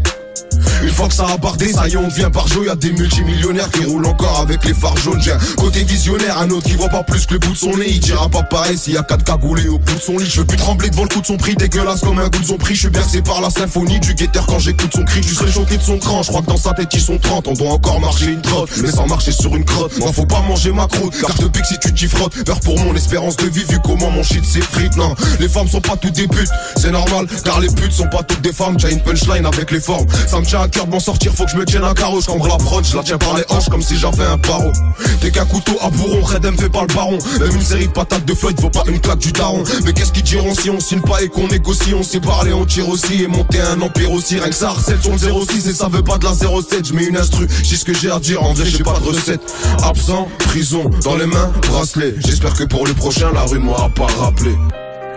Une fois que ça a bardé, ça y est on devient par jeu. Y'a des multimillionnaires qui roulent encore avec les phares jaunes. J'ai un côté visionnaire, un autre qui voit pas plus que le bout de son nez. Il dira pas pareil s'il y a quatre cagoulés au bout de son lit. Je veux plus trembler devant le coup de son prix, dégueulasse comme un coup de son prix. Je suis bercé par la symphonie du guetteur quand j'écoute son cri. Je serais choqué de son cran, je crois que dans sa tête ils sont trente. On doit encore marcher une trotte, mais sans marcher sur une crotte. Moi faut pas manger ma croûte, car je te pique si tu t'y frottes. Peur pour mon espérance de vie vu comment mon shit s'effrite. Non, les femmes sont pas toutes des putes, c'est normal, car les putes sont pas toutes des femmes. J'ai une punchline avec les formes. Ça me tient à cœur de m'en sortir, faut que je me tienne un carreau. Je cambre la prod, je la tiens par les hanches comme si j'avais un barreau. T'es qu'un couteau à bourron, Red M fait pas le baron. Même une série de patates de Floyd vaut pas une claque du daron. Mais qu'est-ce qu'ils diront si on signe pas et qu'on négocie? On sait parler, on tire aussi et monter un empire aussi. Rien que ça harcèle sur le zéro six et ça veut pas de la zéro sept. Je mets une instru, j'ai ce que j'ai à dire, en vrai j'ai pas de recette. Absent, prison, dans les mains, bracelet. J'espère que pour le prochain la rue m'aura pas rappelé.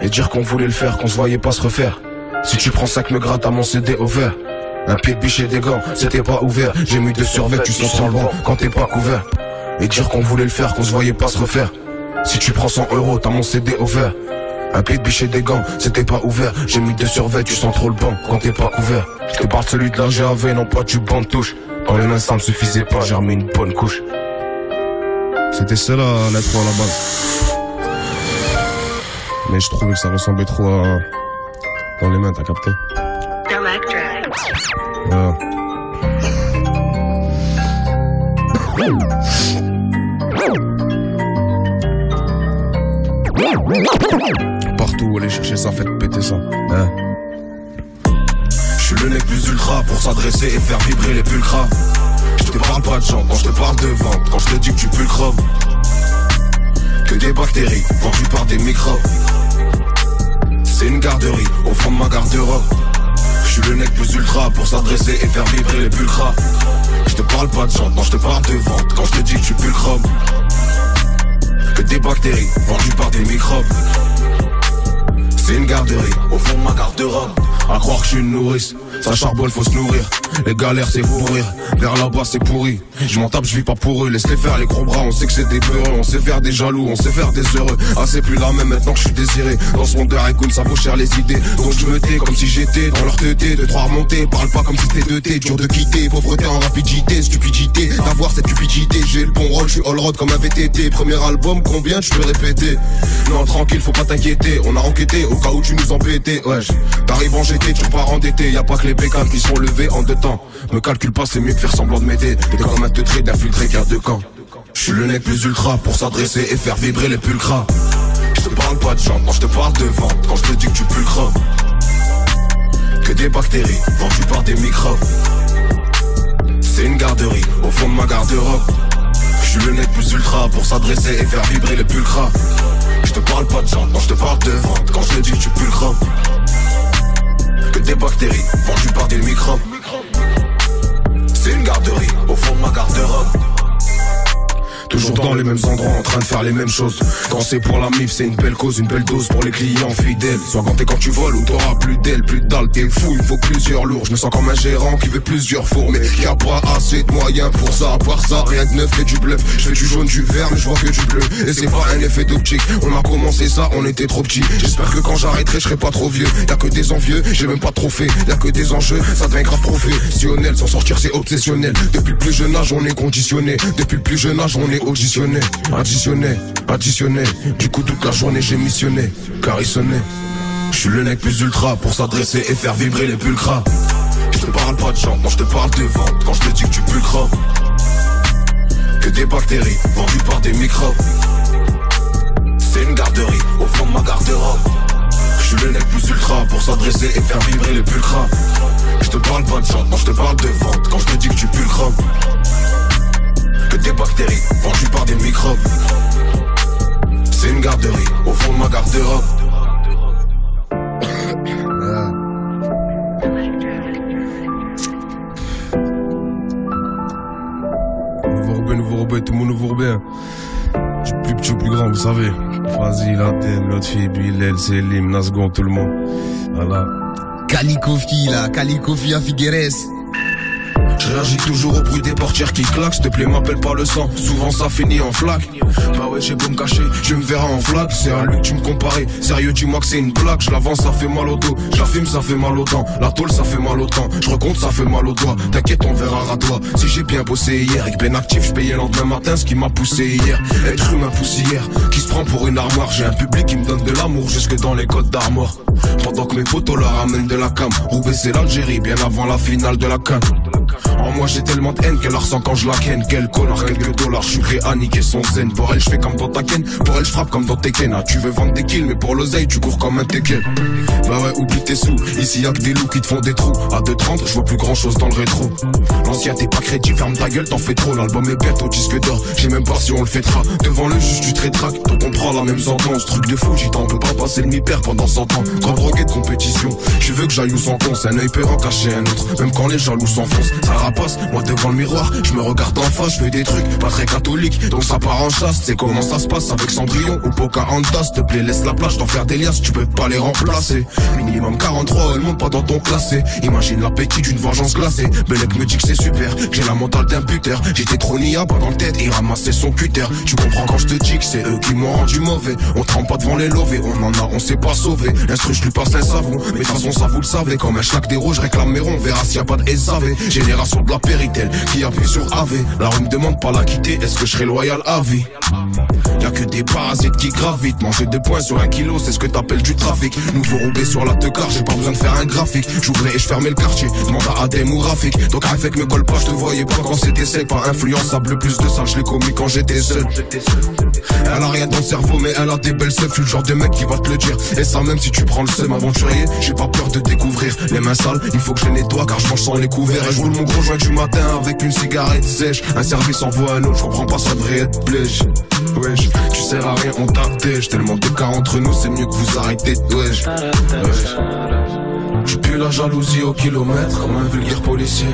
Et dire qu'on voulait le faire, qu'on se voyait pas se refaire. Si tu prends ça que me gratte à mon C D over. Un pied de biche et des gants, c'était pas ouvert. J'ai mis deux survêtements, tu sens sans le vent quand t'es pas couvert. Et dire qu'on voulait le faire, qu'on se voyait pas se refaire. Si tu prends cent euros, t'as mon C D over. Un pied de biche et des gants, c'était pas ouvert. J'ai mis deux survêtements, tu sens trop le banc quand t'es pas couvert. Je te parle celui de la G A V, non pas du banc de touche. Dans les mains ça me suffisait pas, j'ai remis une bonne couche. C'était ça là, la lettre à la base. Mais je trouvais que ça ressemblait trop à... Dans les mains, t'as capté? Voilà. Partout, allez chercher ça, faites péter ça. Hein? Je suis le nec plus ultra pour s'adresser et faire vibrer les pulcras. Je te parle pas de gens quand je te parle de vente, quand je te dis que tu pulls chrome. Que des bactéries vendues par des microbes. C'est une garderie au fond de ma garde-robe. Je suis le nec plus ultra pour s'adresser et faire vibrer les pulcras. Je te parle pas de gens, non je te parle de vente. Quand je te dis que tu pulls chrome. Que des bactéries vendues par des microbes. C'est une garderie au fond de ma garde-robe. À croire que je suis une nourrice, ça charbonne, faut se nourrir. Les galères c'est pourrir, vers là-bas c'est pourri. Je m'en tape, je vis pas pour eux, laisse-les faire les gros bras. On sait que c'est des peureux, on sait faire des jaloux, on sait faire des heureux. Ah c'est plus la même maintenant que je suis désiré. Dans ce monde de raconte, ça vaut cher les idées. Donc je me tais comme si j'étais dans leur teuté. De trois remontées, parle pas comme si t'es deux T. Dur de quitter, pauvreté en rapidité, stupidité. D'avoir cette cupidité, j'ai le bon rôle, je suis all road comme un V T T. Premier album, combien tu peux répéter? Non tranquille, faut pas t'inquiéter, on a enquêté au cas où tu nous embêtais. Ouais, t'arrives en G T, tu pars endetté. Y'a pas que les bécanes qui sont levés en deux temps. Me calcule pas, c'est mieux que faire semblant de m'aider. T'es comme un teutré d'infiltré garde de camp. J'suis le nec plus ultra pour s'adresser et faire vibrer les pulcras. J'te parle pas de gens, non j'te parle de vente. Quand j'te dis que tu pulcras. Que des bactéries vendues par des microbes. C'est une garderie au fond de ma garde-robe. J'suis le nec plus ultra pour s'adresser et faire vibrer les pulcras. J'te parle pas de gens, non j'te parle de vente. Quand j'te dis que tu pulcras. Que des bactéries vendues par des microbes. C'est une garderie au fond de ma garde-robe. Toujours dans les mêmes endroits, en train de faire les mêmes choses. Quand c'est pour la mif, c'est une belle cause, une belle dose pour les clients fidèles. Sois ganté quand tu voles ou t'auras plus d'aile, plus dalle, t'es fou, il faut plusieurs lourds. Je me sens comme un gérant qui veut plusieurs fours. Mais y a pas assez de moyens pour ça, à part ça, rien de neuf que du bluff. Je fais du jaune, du vert, mais je vois que du bleu. Et c'est pas un effet d'optique, on a commencé ça, on était trop petits. J'espère que quand j'arrêterai, je serai pas trop vieux. Y'a que des envieux, j'ai même pas de trophée. Y'a que des enjeux, ça devient grave professionnel. Sans sortir, c'est obsessionnel. Depuis le plus jeune âge, on est conditionné. Depuis le plus jeune âge, on est auditionné, additionné, additionné. Du coup toute la journée j'ai missionné, car il sonnait. J'suis le nec plus ultra pour s'adresser et faire vibrer les pulcras. J'te parle pas de gens, non j'te parle de vente. Quand j'te dis que tu pulcras. Que des bactéries vendues par des microbes. C'est une garderie au fond de ma garde-robe. J'suis le nec plus ultra pour s'adresser et faire vibrer les pulcras. J'te parle pas de gens, non j'te parle de vente. Quand j'te dis que tu pulcras. Que des bactéries vendues par des microbes. C'est une garderie au fond de ma garde-robe. Nouveau rebelle, nouveau rebelle, tout le monde nouveau rebelle. Je suis plus petit ou plus grand, vous savez. Vas-y, la Aden, l'autre fille, Bilel, Selim, Nasgon, tout le monde. Voilà. Kalikofi, là, Kalikofi à Figueres. Je réagis toujours au bruit des portières qui claquent. S'il te plaît m'appelle pas le sang, souvent ça finit en flaque. Bah ouais j'ai beau me cacher, je me verrai en flaque. C'est à lui que tu me comparais, sérieux dis-moi que c'est une plaque. Je l'avance ça fait mal au dos, je la filme ça fait mal au temps. La tôle ça fait mal au temps, je recompte ça fait mal au doigt. T'inquiète on verra à toi, si j'ai bien bossé hier. Et que ben actif je payais le lendemain matin ce qui m'a poussé hier. Être humain poussière, qui se prend pour une armoire. J'ai un public qui me donne de l'amour jusque dans les côtes d'Armor. Pendant que mes potos leur ramènent de la cam. Roubaix c'est l'Algérie bien avant la finale de la CAN. En moi j'ai tellement de haine qu'elle la ressent quand je la ken. Quel connard, quelques dollars, je suis prêt à niquer son zen. Pour elle je fais comme dans ta ken, pour elle je frappe comme dans tes ken. Ah, tu veux vendre des kills mais pour l'oseille tu cours comme un tequel. Bah ouais oublie tes sous, ici y'a que des loups qui te font des trous. À deux trente je vois plus grand chose dans le rétro. L'ancien t'es pas crédit, ferme ta gueule t'en fais trop. L'album est bête au disque d'or, j'ai même pas si on le fêtera. Devant le juge tu te rétractes, donc on prend la même sentence. Truc de fou, j'y t'en peux pas passer le mi-père pendant cent ans. Grand drogué de compétition, tu veux que j'aille où sans con. C'est un œil peur en cacher un autre, même quand les jaloux s'enfoncent. Ça rapace, moi devant le miroir, je me regarde en face. Je fais des trucs pas très catholiques, donc ça part en chasse. C'est comment ça se passe avec Cendrillon ou Pocahontas. S'il te plaît laisse la plage, t'en faire des liasses, tu peux pas les remplacer. Minimum quarante-trois, elle monte pas dans ton classé. Imagine l'appétit d'une vengeance glacée. Belek me dit que c'est super, que j'ai la mentale d'un buteur. J'étais trop nia, pas dans le tête, et ramassait son cutter. Tu comprends quand je te dis que c'est eux qui m'ont rendu mauvais. On trempe pas devant les lovés, on en a, on s'est pas sauvé. L'instru je lui passe un savon, mais de façon ça vous le savez. Comme un schlac des rouges, réclame mes ronds, verra s'il y a pas de S A V. Génération de la péritelle, qui appuie sur A V. La rue me demande pas la quitter, est-ce que je serai loyal à vie? Y'a que des parasites qui gravitent, manger deux points sur un kilo, c'est ce que t'appelles du trafic. Nouveau roubé sur la teucar, j'ai pas besoin de faire un graphique. J'ouvrais et je fermais le quartier, demande à Adem ou Rafik. Donc avec me colle pas, je te voyais pas quand c'était sec. Pas influençable, le plus de ça, je l'ai commis quand j'étais seul. Elle a rien dans le cerveau, mais elle a des belles seufs, je suis le genre de mec qui va te le dire. Et ça même si tu prends le seum, aventurier, j'ai pas peur de découvrir. Les mains sales, il faut que je les nettoie car je mange sans les couverts. Et je roule mon gros joint du matin avec une cigarette sèche. Un service envoie un autre, je comprends pas, ça devrait être blèche. Wesh, tu sers à rien, on t'attèche. Tellement de cas entre nous, c'est mieux que vous arrêtez. Wesh, wesh. Je pue la jalousie au kilomètre comme un vulgaire policier.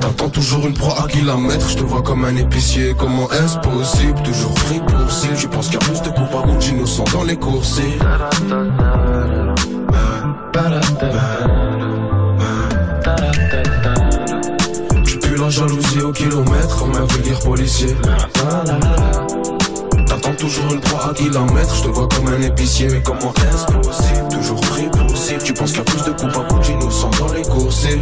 T'attends toujours une proie à kilomètre, je te vois comme un épicier. Comment est-ce possible? Toujours pris pour cible. Je pense qu'il y a plus de coupables ou d'innocents dans les coursiers. Tu pues la jalousie au kilomètre comme un vulgaire policier. T'attends toujours une proie à kilomètre, je te vois comme un épicier. Mais comment est-ce possible? Toujours pris pour cible. Tu penses qu'il y a plus de coupables ou d'innocents dans les coursiers.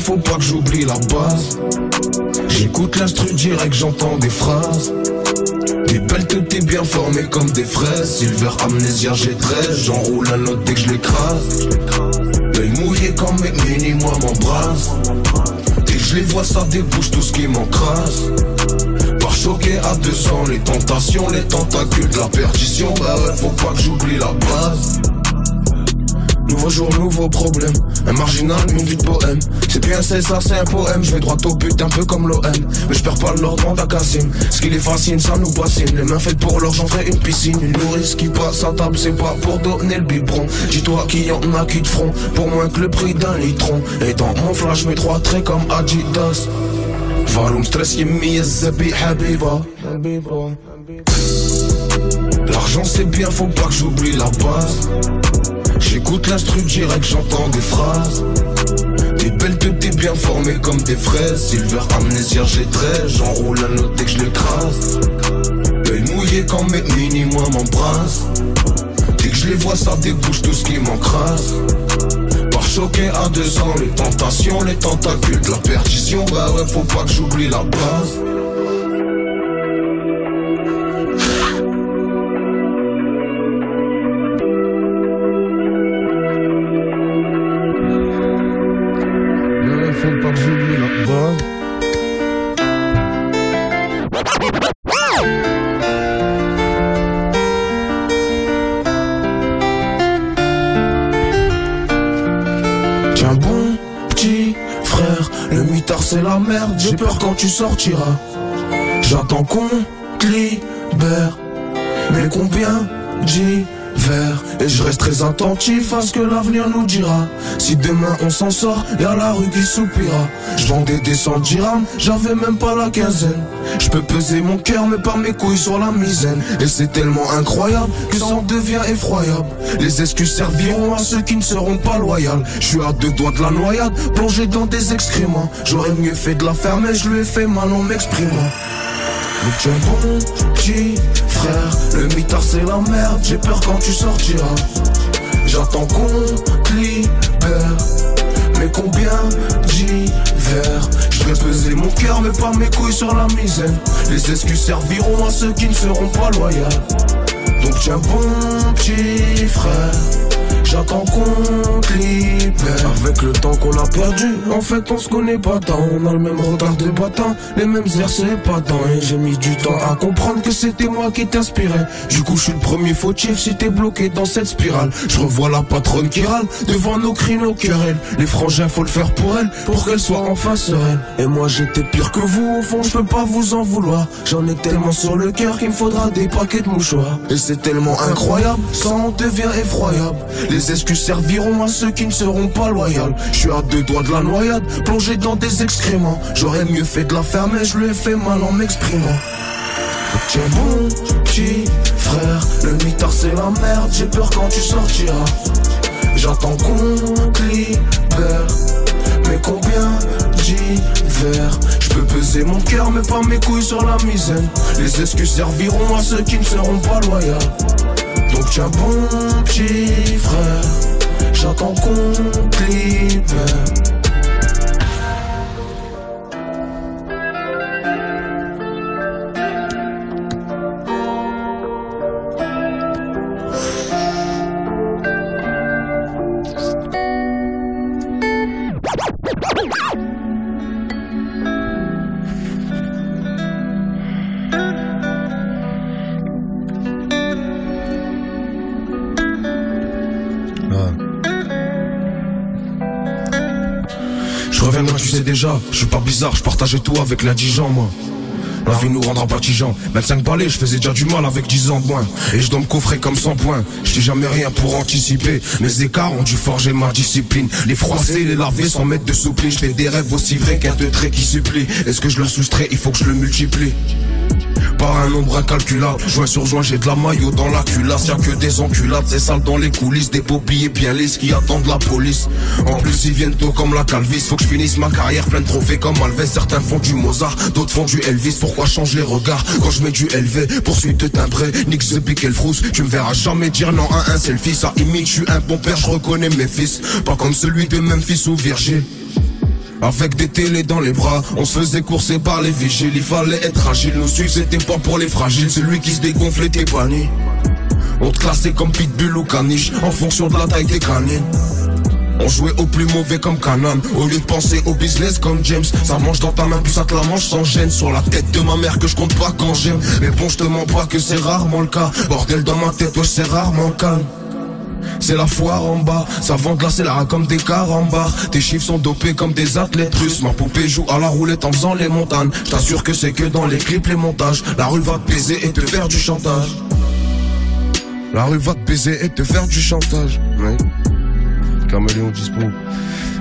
Faut pas que j'oublie la base. J'écoute l'instru direct, j'entends des phrases. Des belles que t'es bien formé comme des fraises. Silver amnésia G treize, j'enroule un autre dès que je l'écrase. L'œil mouillé quand mes mini moi m'embrasse. Dès que je les vois ça débouche tout ce qui m'encrasse. Par choqué à deux cents les tentations, les tentacules de la perdition. Bah ouais faut pas que j'oublie la base. Nouveau jour, nouveau problème. Un marginal, une vie de bohème. C'est plus un César, c'est un poème. Je vais droit au but, un peu comme l'O M. Mais je perds pas l'ordre en Dakassine. Ce qui les fascine, ça nous bassine. Les mains faites pour l'or, j'en ferai une piscine. Une nourrice qui passe à table, c'est pas pour donner le biberon. Dis-toi qu'il y en a qui te feront pour moins que le prix d'un litron. Et dans mon flash, mes trois traits comme Adidas. Varum stress yemmi yezzabi habiba. L'argent c'est bien, faut pas que j'oublie la base. J'écoute l'instru direct, j'entends des phrases. Des belles que t'es bien formé comme des fraises. Silver amnésia G treize, j'enroule un autre dès que je l'écrase. L'œil mouillé quand mes mini moi m'embrasse. Dès que je les vois ça débouche tout ce qui m'encrasse. Par choqué à deux ans les tentations, les tentacules de la perdition. Bah ouais faut pas que j'oublie la base. J'ai peur quand tu sortiras. J'attends qu'on te libère. Mais combien j'y vers. Et je reste très attentif à ce que l'avenir nous dira. Si demain on s'en sort, y'a la rue qui soupira. Je vendais des cent dirhams, j'avais même pas la quinzaine. Je peux peser mon cœur mais pas mes couilles sur la misaine. Et c'est tellement incroyable que ça en devient effroyable. Les excuses serviront à ceux qui ne seront pas loyaux. Je suis à deux doigts de la noyade, plongé dans des excréments. J'aurais mieux fait de la faire mais je lui ai fait mal en m'exprimant. Mais tu es bon petit frère, le mitard c'est la merde, j'ai peur quand tu sortiras. J'attends qu'on te libère, mais combien d'hiver. Je vais peser mon cœur mais pas mes couilles sur la misaine. Les excuses serviront à ceux qui ne seront pas loyaux. Donc tu es bon petit frère, j'attends qu'on te libère. Avec le temps qu'on a perdu, en fait on se connaît pas tant. On a le même regard de bâtard, les mêmes airs c'est pas tant. Et j'ai mis du temps à comprendre que c'était moi qui t'inspirais. Du coup je suis le premier fautif si t'es bloqué dans cette spirale. Je revois la patronne qui râle devant nos cris, nos querelles. Les frangins faut le faire pour elle, pour qu'elle soit enfin sereine. Et moi j'étais pire que vous, au fond je peux pas vous en vouloir. J'en ai tellement sur le cœur qu'il me faudra des paquets de mouchoirs. Et c'est tellement incroyable, ça en devient effroyable. Les Les excuses serviront à ceux qui ne seront pas loyaux. Je suis à deux doigts de la noyade, plongé dans des excréments. J'aurais mieux fait de la faire mais je lui ai fait mal en m'exprimant. Tiens bon petit frère, le mitard c'est la merde, j'ai peur quand tu sortiras. J'attends qu'on te libère, mais combien d'hiver. Je peux peser mon cœur mais pas mes couilles sur la misaine. Les excuses serviront à ceux qui ne seront pas loyaux. Donc tiens bon petit frère, j'attends qu'on te libère. Déjà, je suis pas bizarre, je partageais tout avec l'indigent, moi. La vie nous rendra patigeants. vingt-cinq balais, je faisais déjà du mal avec dix ans de moins. Et je dois me coffrer comme cent points. Je n'ai jamais rien pour anticiper. Mes écarts ont dû forger ma discipline. Les froisser, les laver sans mettre de soupline. Je fais des rêves aussi vrais qu'un de traits qui supplie. Est-ce que je le soustrais? Il faut que je le multiplie par un nombre incalculable. Joint sur joint, j'ai de la maillot dans la culasse. Y'a que des enculades, c'est sale dans les coulisses. Des paupiers bien lisses qui attendent la police. En plus ils viennent tôt comme la calvis. Faut que je finisse ma carrière plein de trophées comme Alves. Certains font du Mozart, d'autres font du Elvis. Pourquoi changer les regards quand je mets du L V? Poursuite de timbré, nique the pique et le frousse. Tu me verras jamais dire non à un selfie. Ça imite, je suis un bon père, je reconnais mes fils. Pas comme celui de Memphis ou Virgile. Avec des télés dans les bras, on se faisait courser par les vigiles. Il fallait être agile, nous suivre c'était pas pour les fragiles. Celui qui se dégonflait était banni. On te classait comme pitbull ou caniche, en fonction de la taille des canines. On jouait au plus mauvais comme Paname, au lieu de penser au business comme James. Ça mange dans ta main puis ça te la mange sans gêne. Sur la tête de ma mère que je compte pas quand j'aime. Mais bon je te mens pas que c'est rarement le cas. Bordel dans ma tête, ouais c'est rarement calme. C'est la foire en bas, ça vend glacé là comme des carambars. Tes chiffres sont dopés comme des athlètes russes. Ma poupée joue à la roulette en faisant les montagnes. Je t'assure que c'est que dans les clips, les montages. La rue va te baiser et te faire du chantage. La rue va te baiser et te faire du chantage. Ouais. Caméléon dispo.